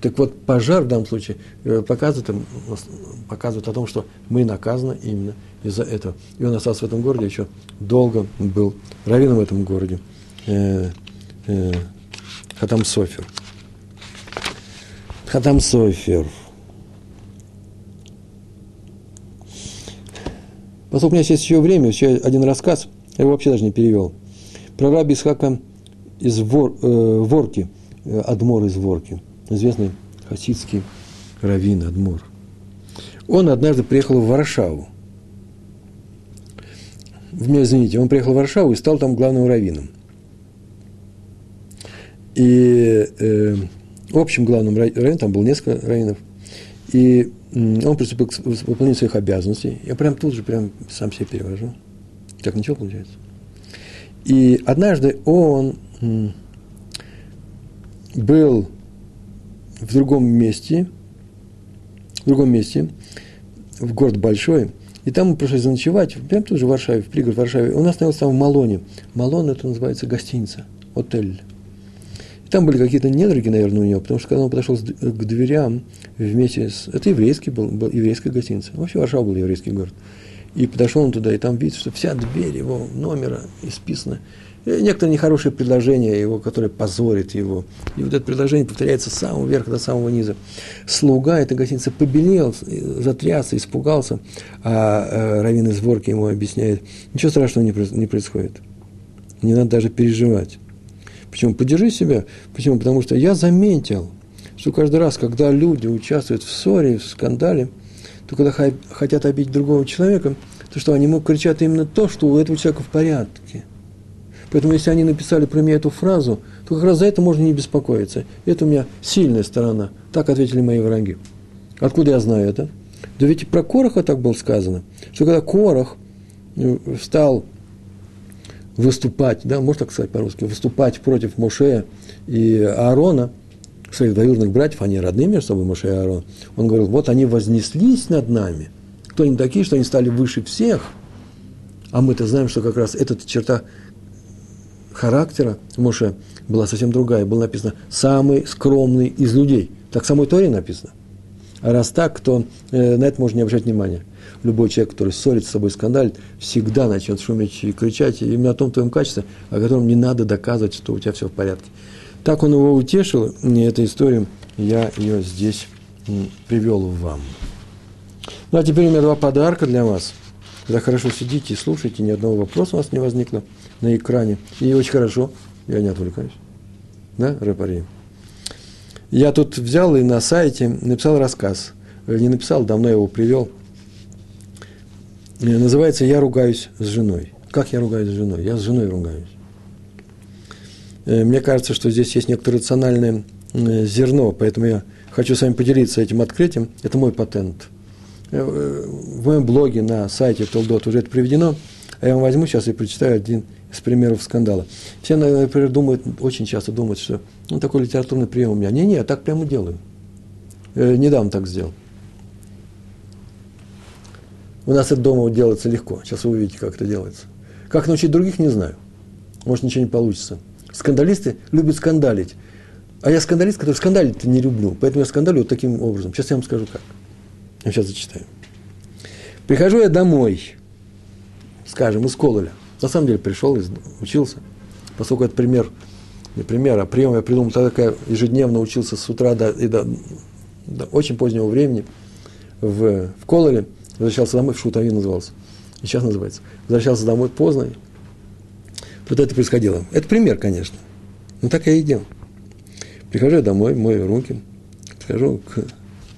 Так вот, пожар в данном случае показывает, показывает о том, что мы наказаны именно из-за этого. И он остался в этом городе, еще долго был раввином в этом городе, э, э, Хатам Софер. Хатам Софер. Поскольку у меня есть еще время, еще один рассказ, я его вообще даже не перевел, про раби Исхака из Вор, э, Ворки, э, Адмор из Ворки. Известный хасидский раввин Адмор. Он однажды приехал в Варшаву. Меня извините, он приехал в Варшаву и стал там главным раввином. И э, общим главным раввином, там было несколько раввинов, и э, он приступил к выполнению своих обязанностей. Я прям тут же прям сам себе перевожу. Так ничего получается. И однажды он э, был в другом месте, в другом месте, в город большой, и там мы пришли заночевать, прямо тут же в Варшаве, в пригород Варшаве. Он остановился там в Малоне. Малон – это называется гостиница, отель. И там были какие-то недруги, наверное, у него, потому что когда он подошел к дверям вместе с… Это еврейский был, был еврейская гостиница. Вообще Варшава был еврейский город. И подошел он туда, и там видит, что вся дверь его номера исписана. Некоторые нехорошие предложения его, которые позорят его. И вот это предложение повторяется с самого верха до самого низа. Слуга этой гостиницы побелел, затрясся, испугался, а раввин из Ворки ему объясняет, ничего страшного не происходит, не надо даже переживать. Почему? Подержи себя. Почему? Потому что я заметил, что каждый раз, когда люди участвуют в ссоре, в скандале, то когда хотят обидеть другого человека, то что они ему кричат именно то, что у этого человека в порядке. Поэтому если они написали про меня эту фразу, то как раз за это можно не беспокоиться. Это у меня сильная сторона. Так ответили мои враги. Откуда я знаю это? Да ведь и про Кораха так было сказано, что когда Корах стал выступать, да, можно так сказать по-русски, выступать против Муше и Аарона, своих двоюродных братьев, они родные между собой, Муше и Аарон, он говорил, вот они вознеслись над нами, кто они такие, что они стали выше всех, а мы-то знаем, что как раз эта черта характера Муше была совсем другая, было написано «самый скромный из людей», так в самой Торе написано. А раз так, то э, на это можно не обращать внимания. Любой человек, который ссорит с собой, скандалит, всегда начнет шуметь и кричать именно о том твоем качестве, о котором не надо доказывать, что у тебя все в порядке. Так он его утешил, и эту историю я ее здесь привел вам. Ну, а теперь у меня два подарка для вас. Когда хорошо сидите и слушаете, ни одного вопроса у вас не возникло на экране. И очень хорошо, я не отвлекаюсь. Да, Рэпари? Я тут взял и на сайте написал рассказ. Не написал, давно я его привел. Называется «Я ругаюсь с женой». Как я ругаюсь с женой? Я с женой ругаюсь. Мне кажется, что здесь есть некоторое рациональное зерно, поэтому я хочу с вами поделиться этим открытием. Это мой патент. В моем блоге на сайте Толдот уже это приведено. А я вам возьму сейчас и прочитаю один из примеров скандала. Все, например, думают, очень часто думают, что ну, такой литературный прием у меня. Не-не, я так прямо делаю. Э, недавно так сделал. У нас это дома делается легко. Сейчас вы увидите, как это делается. Как научить других, не знаю. Может, ничего не получится. Скандалисты любят скандалить. А я скандалист, который скандалить не люблю. Поэтому я скандалю вот таким образом. Сейчас я вам скажу, как. Я сейчас зачитаю. Прихожу я домой, скажем, из Кололя. На самом деле пришел, учился. Поскольку это пример, не пример, а прием я придумал тогда, когда я ежедневно учился с утра до, и до, до очень позднего времени в, в Кололе. Возвращался домой, в Шутави назывался. И сейчас называется. Возвращался домой поздно. Вот это происходило. Это пример, конечно. Но так я и делал. Прихожу я домой, мою руки, подхожу к,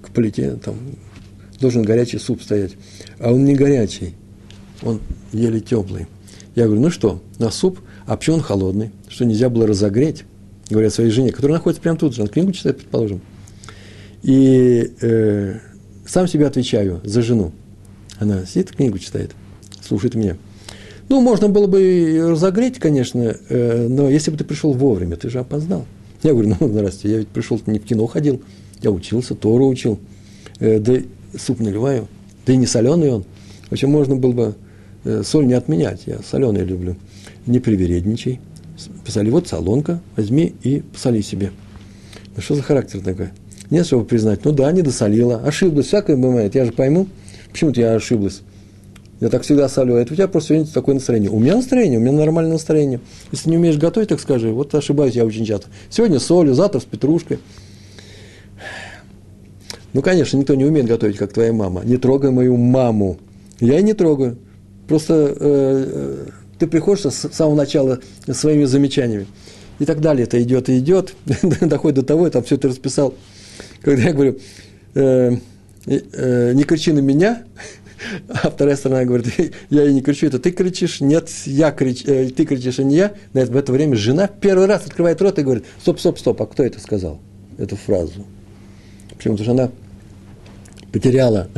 к плите, там должен горячий суп стоять. А он не горячий. Он еле теплый. Я говорю, ну что, на суп, а почему он холодный? Что нельзя было разогреть? Говорят своей жене, которая находится прямо тут же, он книгу читает, предположим. И э, сам себе отвечаю за жену. Она сидит, книгу читает, слушает меня. Ну, можно было бы разогреть, конечно, э, но если бы ты пришел вовремя, ты же опоздал. Я говорю, ну, здрасте, я ведь пришел, не в кино ходил, я учился, Тору учил, э, да суп наливаю, да и не соленый он. В общем, можно было бы соль не отменять, я соленые люблю. Не привередничай. Посоли, вот солонка, возьми и посоли себе. Ну, что за характер такой? Нет, чтобы признать. Ну да, не досолила, ошиблась, всякое бывает, я же пойму. Почему-то я ошиблась. Я так всегда солю. Это у тебя просто сегодня такое настроение. У меня настроение, у меня нормальное настроение. Если не умеешь готовить, так скажи. Вот ошибаюсь я очень часто. Сегодня с солью, завтра с петрушкой. Ну, конечно, никто не умеет готовить, как твоя мама. Не трогай мою маму. Я и не трогаю. Просто э, ты приходишь с самого начала своими замечаниями. И так далее. Это идет и идет. Доходит до того, я там все это расписал. Когда я говорю, э, э, не кричи на меня, а вторая сторона говорит, я и не кричу, это ты кричишь, нет, я крич, э, ты кричишь, а не я. На это, в это время жена первый раз открывает рот и говорит, стоп, стоп, стоп, а кто это сказал? Эту фразу. Почему? Потому что она потеряла,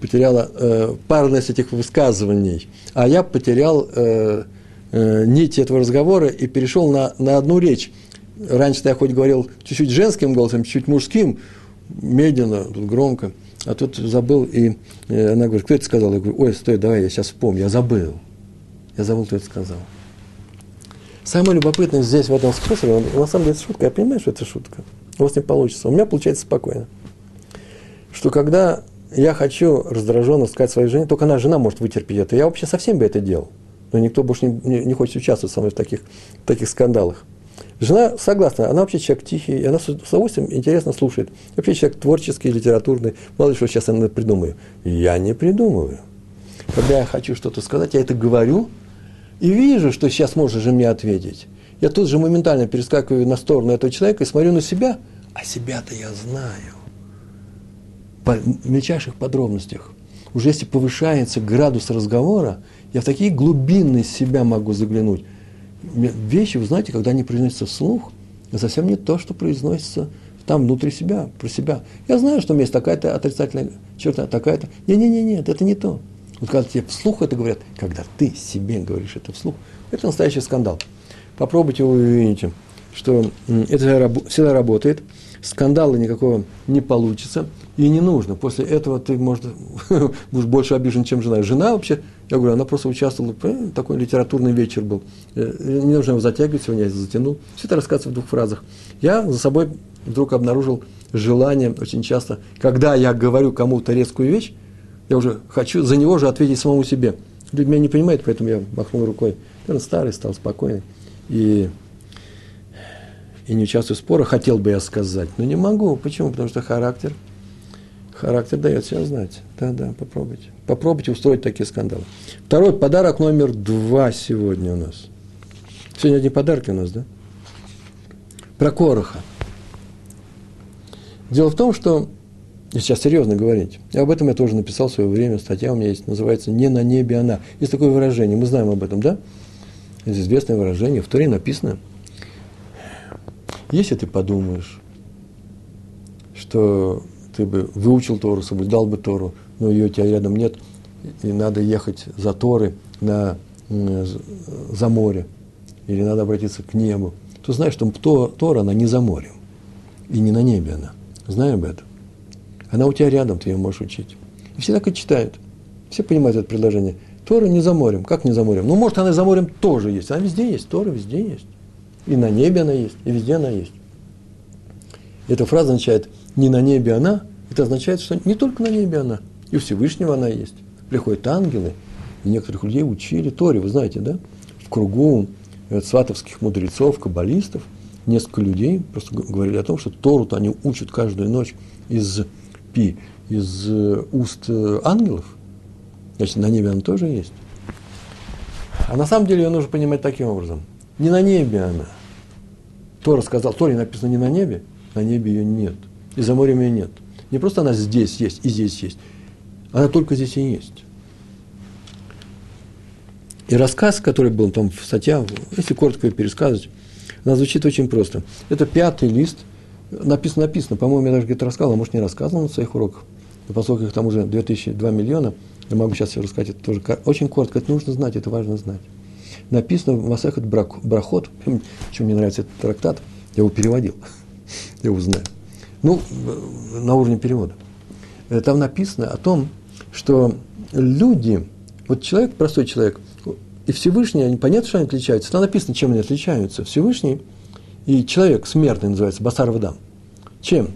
потеряла э, парность этих высказываний, а я потерял э, э, нить этого разговора и перешел на, на одну речь. Раньше я хоть говорил чуть-чуть женским голосом, чуть-чуть мужским, медленно, громко, а тут забыл, и э, она говорит, кто это сказал? Я говорю, ой, стой, давай, я сейчас вспомню, я забыл. Я забыл, кто это сказал. Самое любопытное здесь в этом способе, он, на самом деле это шутка, я понимаю, что это шутка, у вас не получится, у меня получается спокойно. Что когда я хочу раздраженно сказать своей жене, только она, жена, может вытерпеть это. Я вообще совсем бы это делал. Но никто больше не, не, не хочет участвовать со мной в таких, таких скандалах. Жена согласна, она вообще человек тихий, и она с удовольствием интересно слушает. Я вообще человек творческий, литературный. Мало ли что сейчас я придумаю. Я не придумываю. Когда я хочу что-то сказать, я это говорю и вижу, что сейчас можно же мне ответить. Я тут же моментально перескакиваю на сторону этого человека и смотрю на себя, а себя-то я знаю. В мельчайших подробностях. уже если повышается градус разговора, я в такие глубины себя могу заглянуть. Вещи, вы знаете, когда они произносятся вслух, совсем не то, что произносится там внутри себя, про себя. Я знаю, что у меня есть такая-то отрицательная черта, такая-то. Не-не-не, нет, это не то. Вот когда тебе вслух это говорят, когда ты себе говоришь это вслух, это настоящий скандал. Попробуйте, вы увидите, что это всегда работает, скандала никакого не получится и не нужно. После этого ты, может, будешь больше обижен, чем жена. Жена вообще, я говорю, она просто участвовала, такой литературный вечер был. Не нужно его затягивать, сегодня я затянул. Все это рассказывается в двух фразах. Я за собой вдруг обнаружил желание очень часто, когда я говорю кому-то резкую вещь, я уже хочу за него же ответить самому себе. Люди меня не понимают, поэтому я махнул рукой. Наверное, старый стал, спокойный. И, и не участвую в спорах, хотел бы я сказать, но не могу. Почему? Потому что характер, характер дает себя знать. Да-да, попробуйте. Попробуйте устроить такие скандалы. Второй подарок номер два сегодня у нас. Сегодня одни подарки у нас, да? Про Кораха. Дело в том, что, сейчас серьезно говорить, об этом я тоже написал в свое время, статья у меня есть, называется «Не на небе она». Есть такое выражение, мы знаем об этом, да? Это известное выражение, в Торе написано. Если ты подумаешь, что ты бы выучил Тору, соблюдал бы Тору, но ее у тебя рядом нет, и надо ехать за Торы, на, за море, или надо обратиться к небу, то знаешь, что Тора, она не за морем, и не на небе она. Знай об этом. Она у тебя рядом, ты ее можешь учить. И все так и читают. Все понимают это предложение. Тора не за морем. Как не за морем? Ну, может, она и за морем тоже есть. Она везде есть. Тора везде есть. И на небе она есть, и везде она есть. Эта фраза означает «не на небе она». Это означает, что не только на небе она. И у Всевышнего она есть. Приходят ангелы, и некоторых людей учили Торе. Вы знаете, да? В кругу сватовских мудрецов, каббалистов несколько людей просто говорили о том, что Тору-то они учат каждую ночь из пи, из уст ангелов. Значит, на небе она тоже есть. А на самом деле ее нужно понимать таким образом. Не на небе она. Тора сказал, в Торе написано не на небе, на небе ее нет. И за морем ее нет. Не просто она здесь есть и здесь есть. Она только здесь и есть. И рассказ, который был там в статье, если коротко ее пересказывать, она звучит очень просто. Это пятый лист. Написано, написано. По-моему, я даже где-то рассказывал, а может, не рассказывал на своих уроках. Но поскольку их там уже две тысячи два миллиона, я могу сейчас все рассказать. Это тоже очень коротко. Это нужно знать, это важно знать. Написано в Масехет Брахот. Чем мне нравится этот трактат. Я его переводил. Я его знаю. Ну, на уровне перевода. Там написано о том, что люди, вот человек, простой человек, и Всевышний, они, понятно, что они отличаются. Там написано, чем они отличаются. Всевышний и человек смертный называется Басар-Вадам. Чем?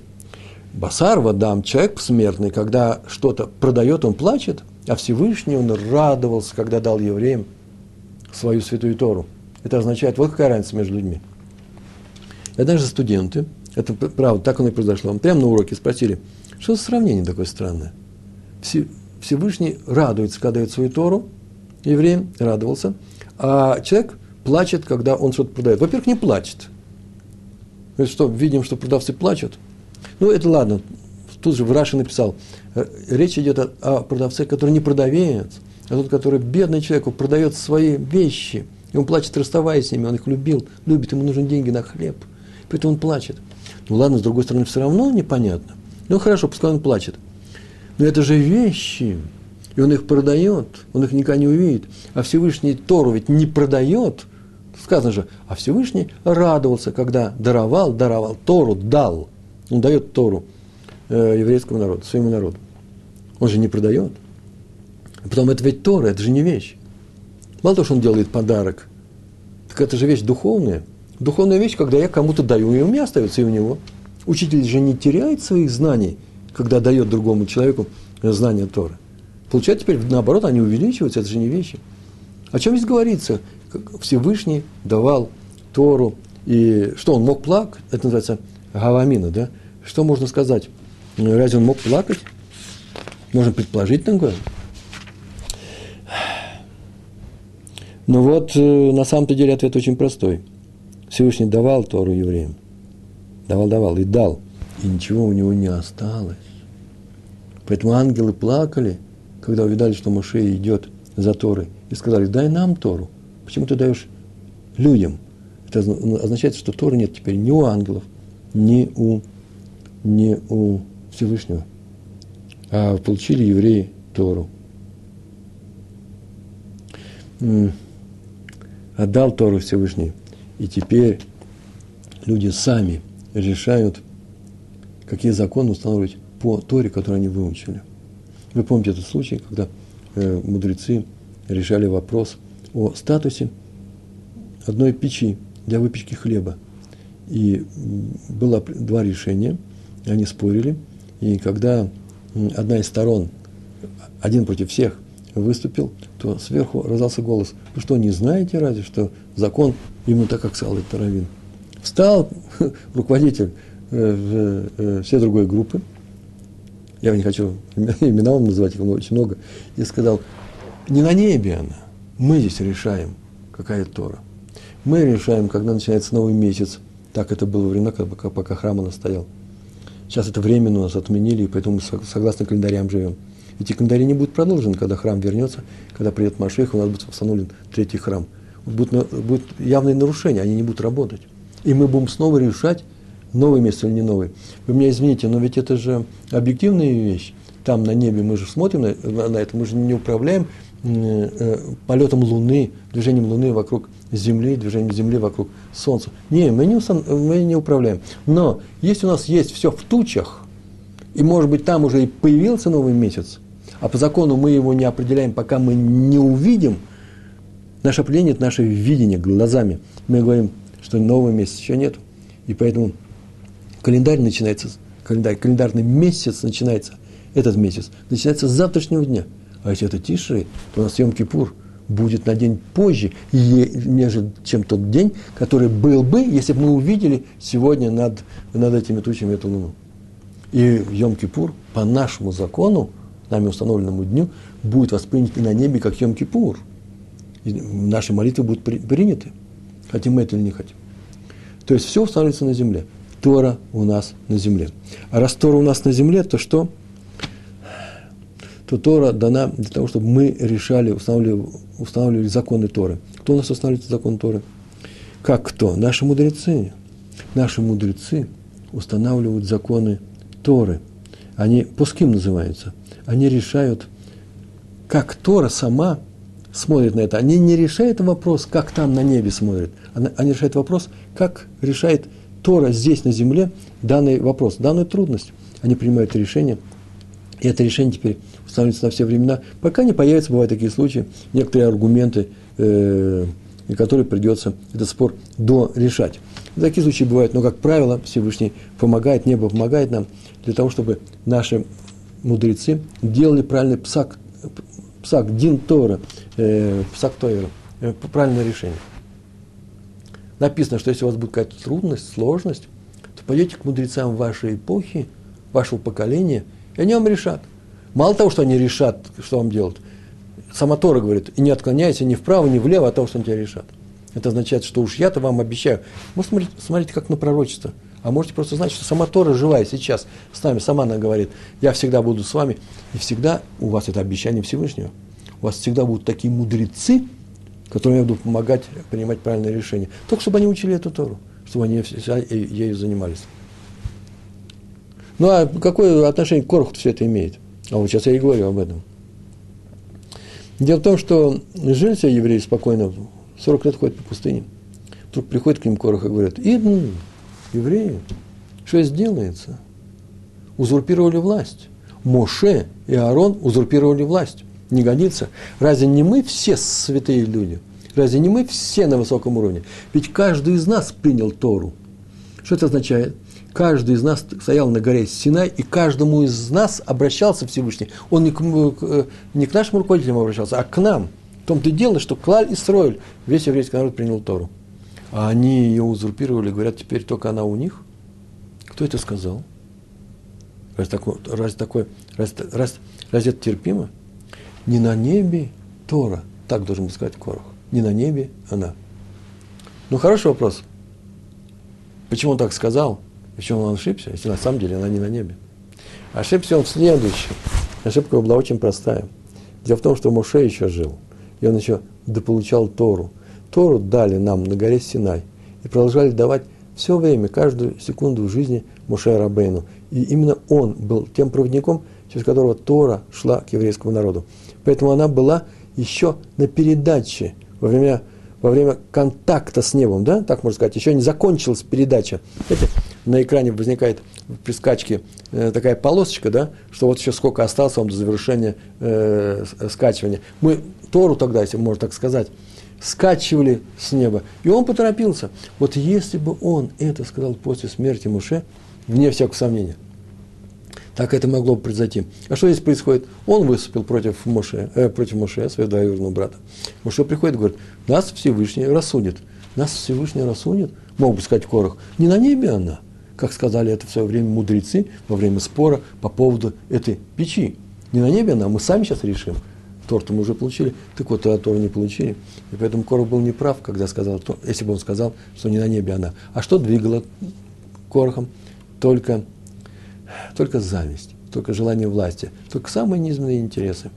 Басар-Вадам, человек смертный, когда что-то продает, он плачет, а Всевышний, он радовался, когда дал евреям свою святую Тору. Это означает, вот какая разница между людьми. И даже студенты, это правда, так оно и произошло, прямо на уроке спросили, что за сравнение такое странное? Всевышний радуется, когда дает свою Тору, еврей радовался, а человек плачет, когда он что-то продает. Во-первых, не плачет. Мы что, видим, что продавцы плачут? Ну, это ладно. Тут же в Раши написал. Речь идет о, о продавце, который не продавец, а тот, который бедный человеку продает свои вещи. И он плачет, расставаясь с ними. Он их любил, любит, ему нужны деньги на хлеб. Поэтому он плачет. Ну, ладно, с другой стороны, все равно непонятно. Ну, хорошо, пускай он плачет. Но это же вещи. И он их продает, он их никогда не увидит. А Всевышний Тору ведь не продает. Сказано же, а Всевышний радовался, когда даровал, даровал, Тору дал. Он дает Тору э, еврейскому народу, своему народу. Он же не продает. А потом, это ведь Тора, это же не вещь. Мало того, что он делает подарок, так это же вещь духовная. Духовная вещь, когда я кому-то даю, и у меня остается, и у него. Учитель же не теряет своих знаний, когда дает другому человеку знания Торы. Получается, теперь, наоборот, они увеличиваются, это же не вещи. О чем здесь говорится? Всевышний давал Тору, и что, он мог плакать? Это называется гавамина, да? Что можно сказать? Разве он мог плакать? Можно предположить такое. Но вот, на самом-то деле, ответ очень простой. Всевышний давал Тору евреям. Давал, давал и дал. И ничего у него не осталось. Поэтому ангелы плакали, когда увидали, что Моше идет за Торой, и сказали: дай нам Тору. Почему ты даешь людям? Это означает, что Торы нет теперь ни у ангелов, ни у, ни у Всевышнего. А получили евреи Тору. Отдал Тору Всевышний. И теперь люди сами решают, какие законы устанавливать по Торе, которую они выучили. Вы помните этот случай, когда э, мудрецы решали вопрос о статусе одной печи для выпечки хлеба. И было два решения, они спорили. И когда одна из сторон, один против всех, выступил, то сверху раздался голос: вы что, не знаете разве, что закон именно так, как сказал этот раввин? Встал руководитель э, э, всей другой группы, я не хочу имена вам называть, их очень много, и сказал: не на небе она, мы здесь решаем, какая Тора. Мы решаем, когда начинается новый месяц. Так это было время, пока, пока храм она стоял. Сейчас это время у нас отменили, и поэтому мы согласно календарям живем. Эти календари не будут продолжены, когда храм вернется, когда придет Машех, у нас будет восстановлен третий храм. Будут, будут явные нарушения, они не будут работать. И мы будем снова решать, новый место или не новый. Вы меня извините, но ведь это же объективная вещь. Там на небе мы же смотрим на, на это, мы же не управляем э, полетом Луны, движением Луны вокруг Земли, движением Земли вокруг Солнца. Не, мы не, устан- мы не управляем. Но если у нас есть все в тучах, и, может быть, там уже и появился новый месяц, а по закону мы его не определяем, пока мы не увидим. Наше определение – это наше видение глазами. Мы говорим, что нового месяца еще нет. И поэтому календарь начинается, календарь, календарный месяц начинается, этот месяц начинается с завтрашнего дня. А если это Тишри, то у нас Йом-Кипур будет на день позже, нежели чем тот день, который был бы, если бы мы увидели сегодня над, над этими тучами эту луну. И Йом-Кипур по нашему закону, нами установленному дню, будет воспринят и на небе как Йом-Кипур. И наши молитвы будут при, приняты, хотим мы это или не хотим. То есть все устанавливается на земле. Тора у нас на земле. А раз Тора у нас на земле, то что? То Тора дана для того, чтобы мы решали, устанавливали, устанавливали законы Торы. Кто у нас устанавливает законы Торы? Как кто? Наши мудрецы. Наши мудрецы устанавливают законы Торы. Они пуским называются. Они решают, как Тора сама смотрит на это. Они не решают вопрос, как там на небе смотрит. Они решают вопрос, как решает Тора здесь, на земле, данный вопрос, данную трудность. Они принимают решение, и это решение теперь устанавливается на все времена, пока не появятся, бывают такие случаи, некоторые аргументы, э, которые придется этот спор дорешать. Такие случаи бывают, но, как правило, Всевышний помогает, небо помогает нам для того, чтобы наши мудрецы делали правильный псак, псак дин Тора, э, псак Тора, э, правильное решение. Написано, что если у вас будет какая-то трудность, сложность, то пойдете к мудрецам вашей эпохи, вашего поколения, и они вам решат. Мало того, что они решат, что вам делать, сама Тора говорит: и не отклоняйся ни вправо, ни влево от того, что они тебя решат. Это означает, что уж я-то вам обещаю. Может, смотрите, смотрите как на пророчество, а можете просто знать, что сама Тора живая сейчас с нами, сама она говорит: я всегда буду с вами, и всегда у вас это обещание Всевышнего. У вас всегда будут такие мудрецы, которым я буду помогать принимать правильные решения. Только чтобы они учили эту Тору, чтобы они ею занимались. Ну, а какое отношение к Кораху все это имеет? А вот сейчас я и говорю об этом. Дело в том, что жили все евреи спокойно, сорок лет ходят по пустыне. Вдруг приходит к ним Корах и говорит: идны, евреи, что сделается? Узурпировали власть. Моше и Аарон узурпировали власть. Не годится. Разве не мы все святые люди? Разве не мы все на высоком уровне? Ведь каждый из нас принял Тору. Что это означает? Каждый из нас стоял на горе Синай, и каждому из нас обращался Всевышний. Он не к, не к нашим руководителям обращался, а к нам. В том-то и дело, что Клаль и Сроэль, весь еврейский народ принял Тору. А они ее узурпировали, говорят, теперь только она у них. Кто это сказал? Разве такое, разве такое, разве, разве, разве это терпимо? Не на небе Тора, так должен был сказать Корах. Не на небе она. Ну, хороший вопрос. Почему он так сказал? Почему он ошибся, если на самом деле она не на небе? Ошибся он в следующем. Ошибка была очень простая. Дело в том, что Муше еще жил, и он еще дополучал Тору. Тору дали нам на горе Синай и продолжали давать все время, каждую секунду в жизни Муше Рабейну. И именно он был тем проводником, через которого Тора шла к еврейскому народу. Поэтому она была еще на передаче, во время, во время контакта с небом, да, так можно сказать, еще не закончилась передача. Знаете, на экране возникает при скачке э, такая полосочка, да, что вот еще сколько осталось вам до завершения э, скачивания. Мы Тору тогда, если можно так сказать, скачивали с неба. И он поторопился. Вот если бы он это сказал после смерти Муше, вне всякого сомнения, так это могло бы произойти. А что здесь происходит? Он выступил против Муше, э, против Муше, своего двоюродного брата. Муше приходит и говорит: нас Всевышний рассудит. Нас Всевышний рассудит, мог бы сказать Корах, не на небе она, как сказали это в свое время мудрецы во время спора по поводу этой печи. Не на небе она, мы сами сейчас решим. Тор-то мы уже получили, так вот, а Тор не получили. И поэтому Корах был неправ, когда сказал, если бы он сказал, что не на небе она. А что двигало Корахом? Только, только зависть, только желание власти, только самые низменные интересы.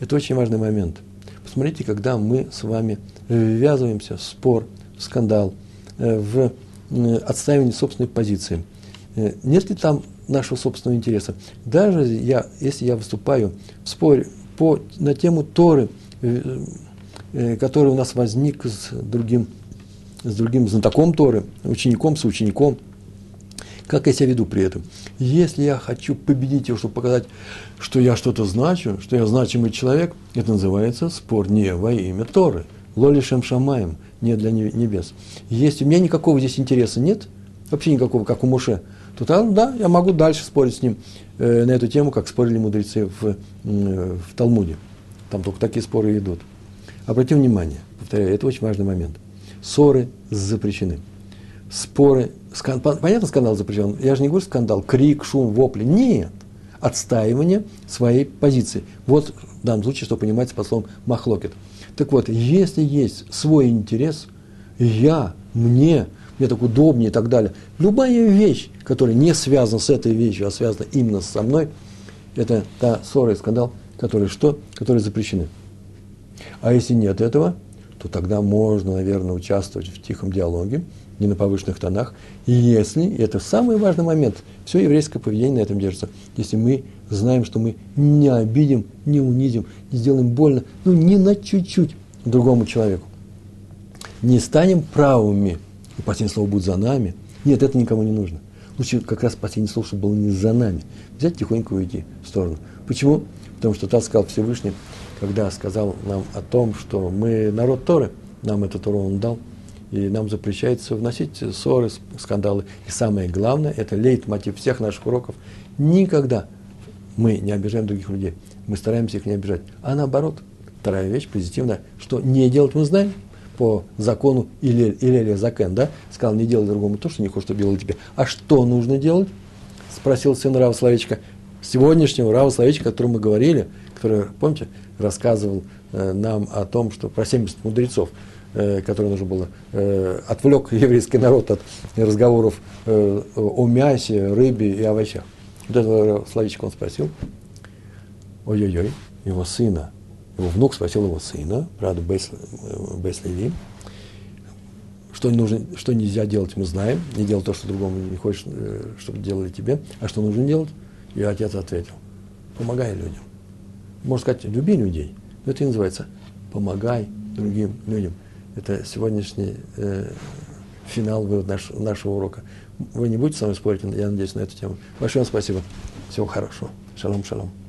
Это очень важный момент. Посмотрите, когда мы с вами ввязываемся в спор, в скандал, в отстаивание собственной позиции. Нет ли там нашего собственного интереса? Даже я, если я выступаю в споре по, на тему Торы, который у нас возник с другим, с другим знатоком Торы, учеником, соучеником, как я себя веду при этом? Если я хочу победить его, чтобы показать, что я что-то значу, что я значимый человек, это называется спор не во имя Торы. Лоли шем шамаем, не для небес. Если у меня никакого здесь интереса нет, вообще никакого, как у Муше, то там, да, я могу дальше спорить с ним э, на эту тему, как спорили мудрецы в, э, в Талмуде. Там только такие споры идут. Обратим внимание, повторяю, это очень важный момент. Ссоры запрещены. Споры, скан, понятно, скандал запрещен? Я же не говорю скандал, крик, шум, вопли. Нет. Отстаивание своей позиции. Вот в данном случае, что понимается под словом «махлокет». Так вот, если есть свой интерес, я, мне, мне так удобнее и так далее, любая вещь, которая не связана с этой вещью, а связана именно со мной, это та ссора и скандал, которые что? Которые запрещены. А если нет этого, то тогда можно, наверное, участвовать в тихом диалоге, не на повышенных тонах, если, и это самый важный момент, все еврейское поведение на этом держится, если мы знаем, что мы не обидим, не унизим, не сделаем больно, ну, не на чуть-чуть другому человеку. Не станем правыми, и последнее слово будет за нами. Нет, это никому не нужно. Лучше как раз последнее слово, чтобы было не за нами. Взять тихонько и уйти в сторону. Почему? Потому что так сказал Всевышний, когда сказал нам о том, что мы народ Торы, нам этот урон он дал, и нам запрещается вносить ссоры, скандалы. И самое главное, это лейтмотив всех наших уроков, никогда мы не обижаем других людей, мы стараемся их не обижать. А наоборот, вторая вещь позитивная, что не делать мы знаем по закону Илель, Илеля Закен, да? Сказал, не делай другому то, что не хочешь, чтобы делали тебе. А что нужно делать? Спросил сын Рава Соловейчика, сегодняшнего Рава Соловейчика, о котором мы говорили, который, помните, рассказывал э, нам о том, что про семьдесят мудрецов, э, которые нужно было, э, отвлек еврейский народ от разговоров э, о мясе, рыбе и овощах. Вот этого словечка он спросил, ой-ой-ой, его сына, его внук спросил его сына, правда, Бейс, Бейс Леви, что нужно, что нельзя делать, мы знаем, не делай то, что другому не хочешь, чтобы делали тебе, а что нужно делать? И отец ответил, помогай людям. Можно сказать, люби людей, но это и называется помогай другим людям. Это сегодняшний э, финал вывод наш, нашего урока. Вы не будете со мной спорить, я надеюсь, на эту тему. Большое вам спасибо. Всего хорошего. Шалом, шалом.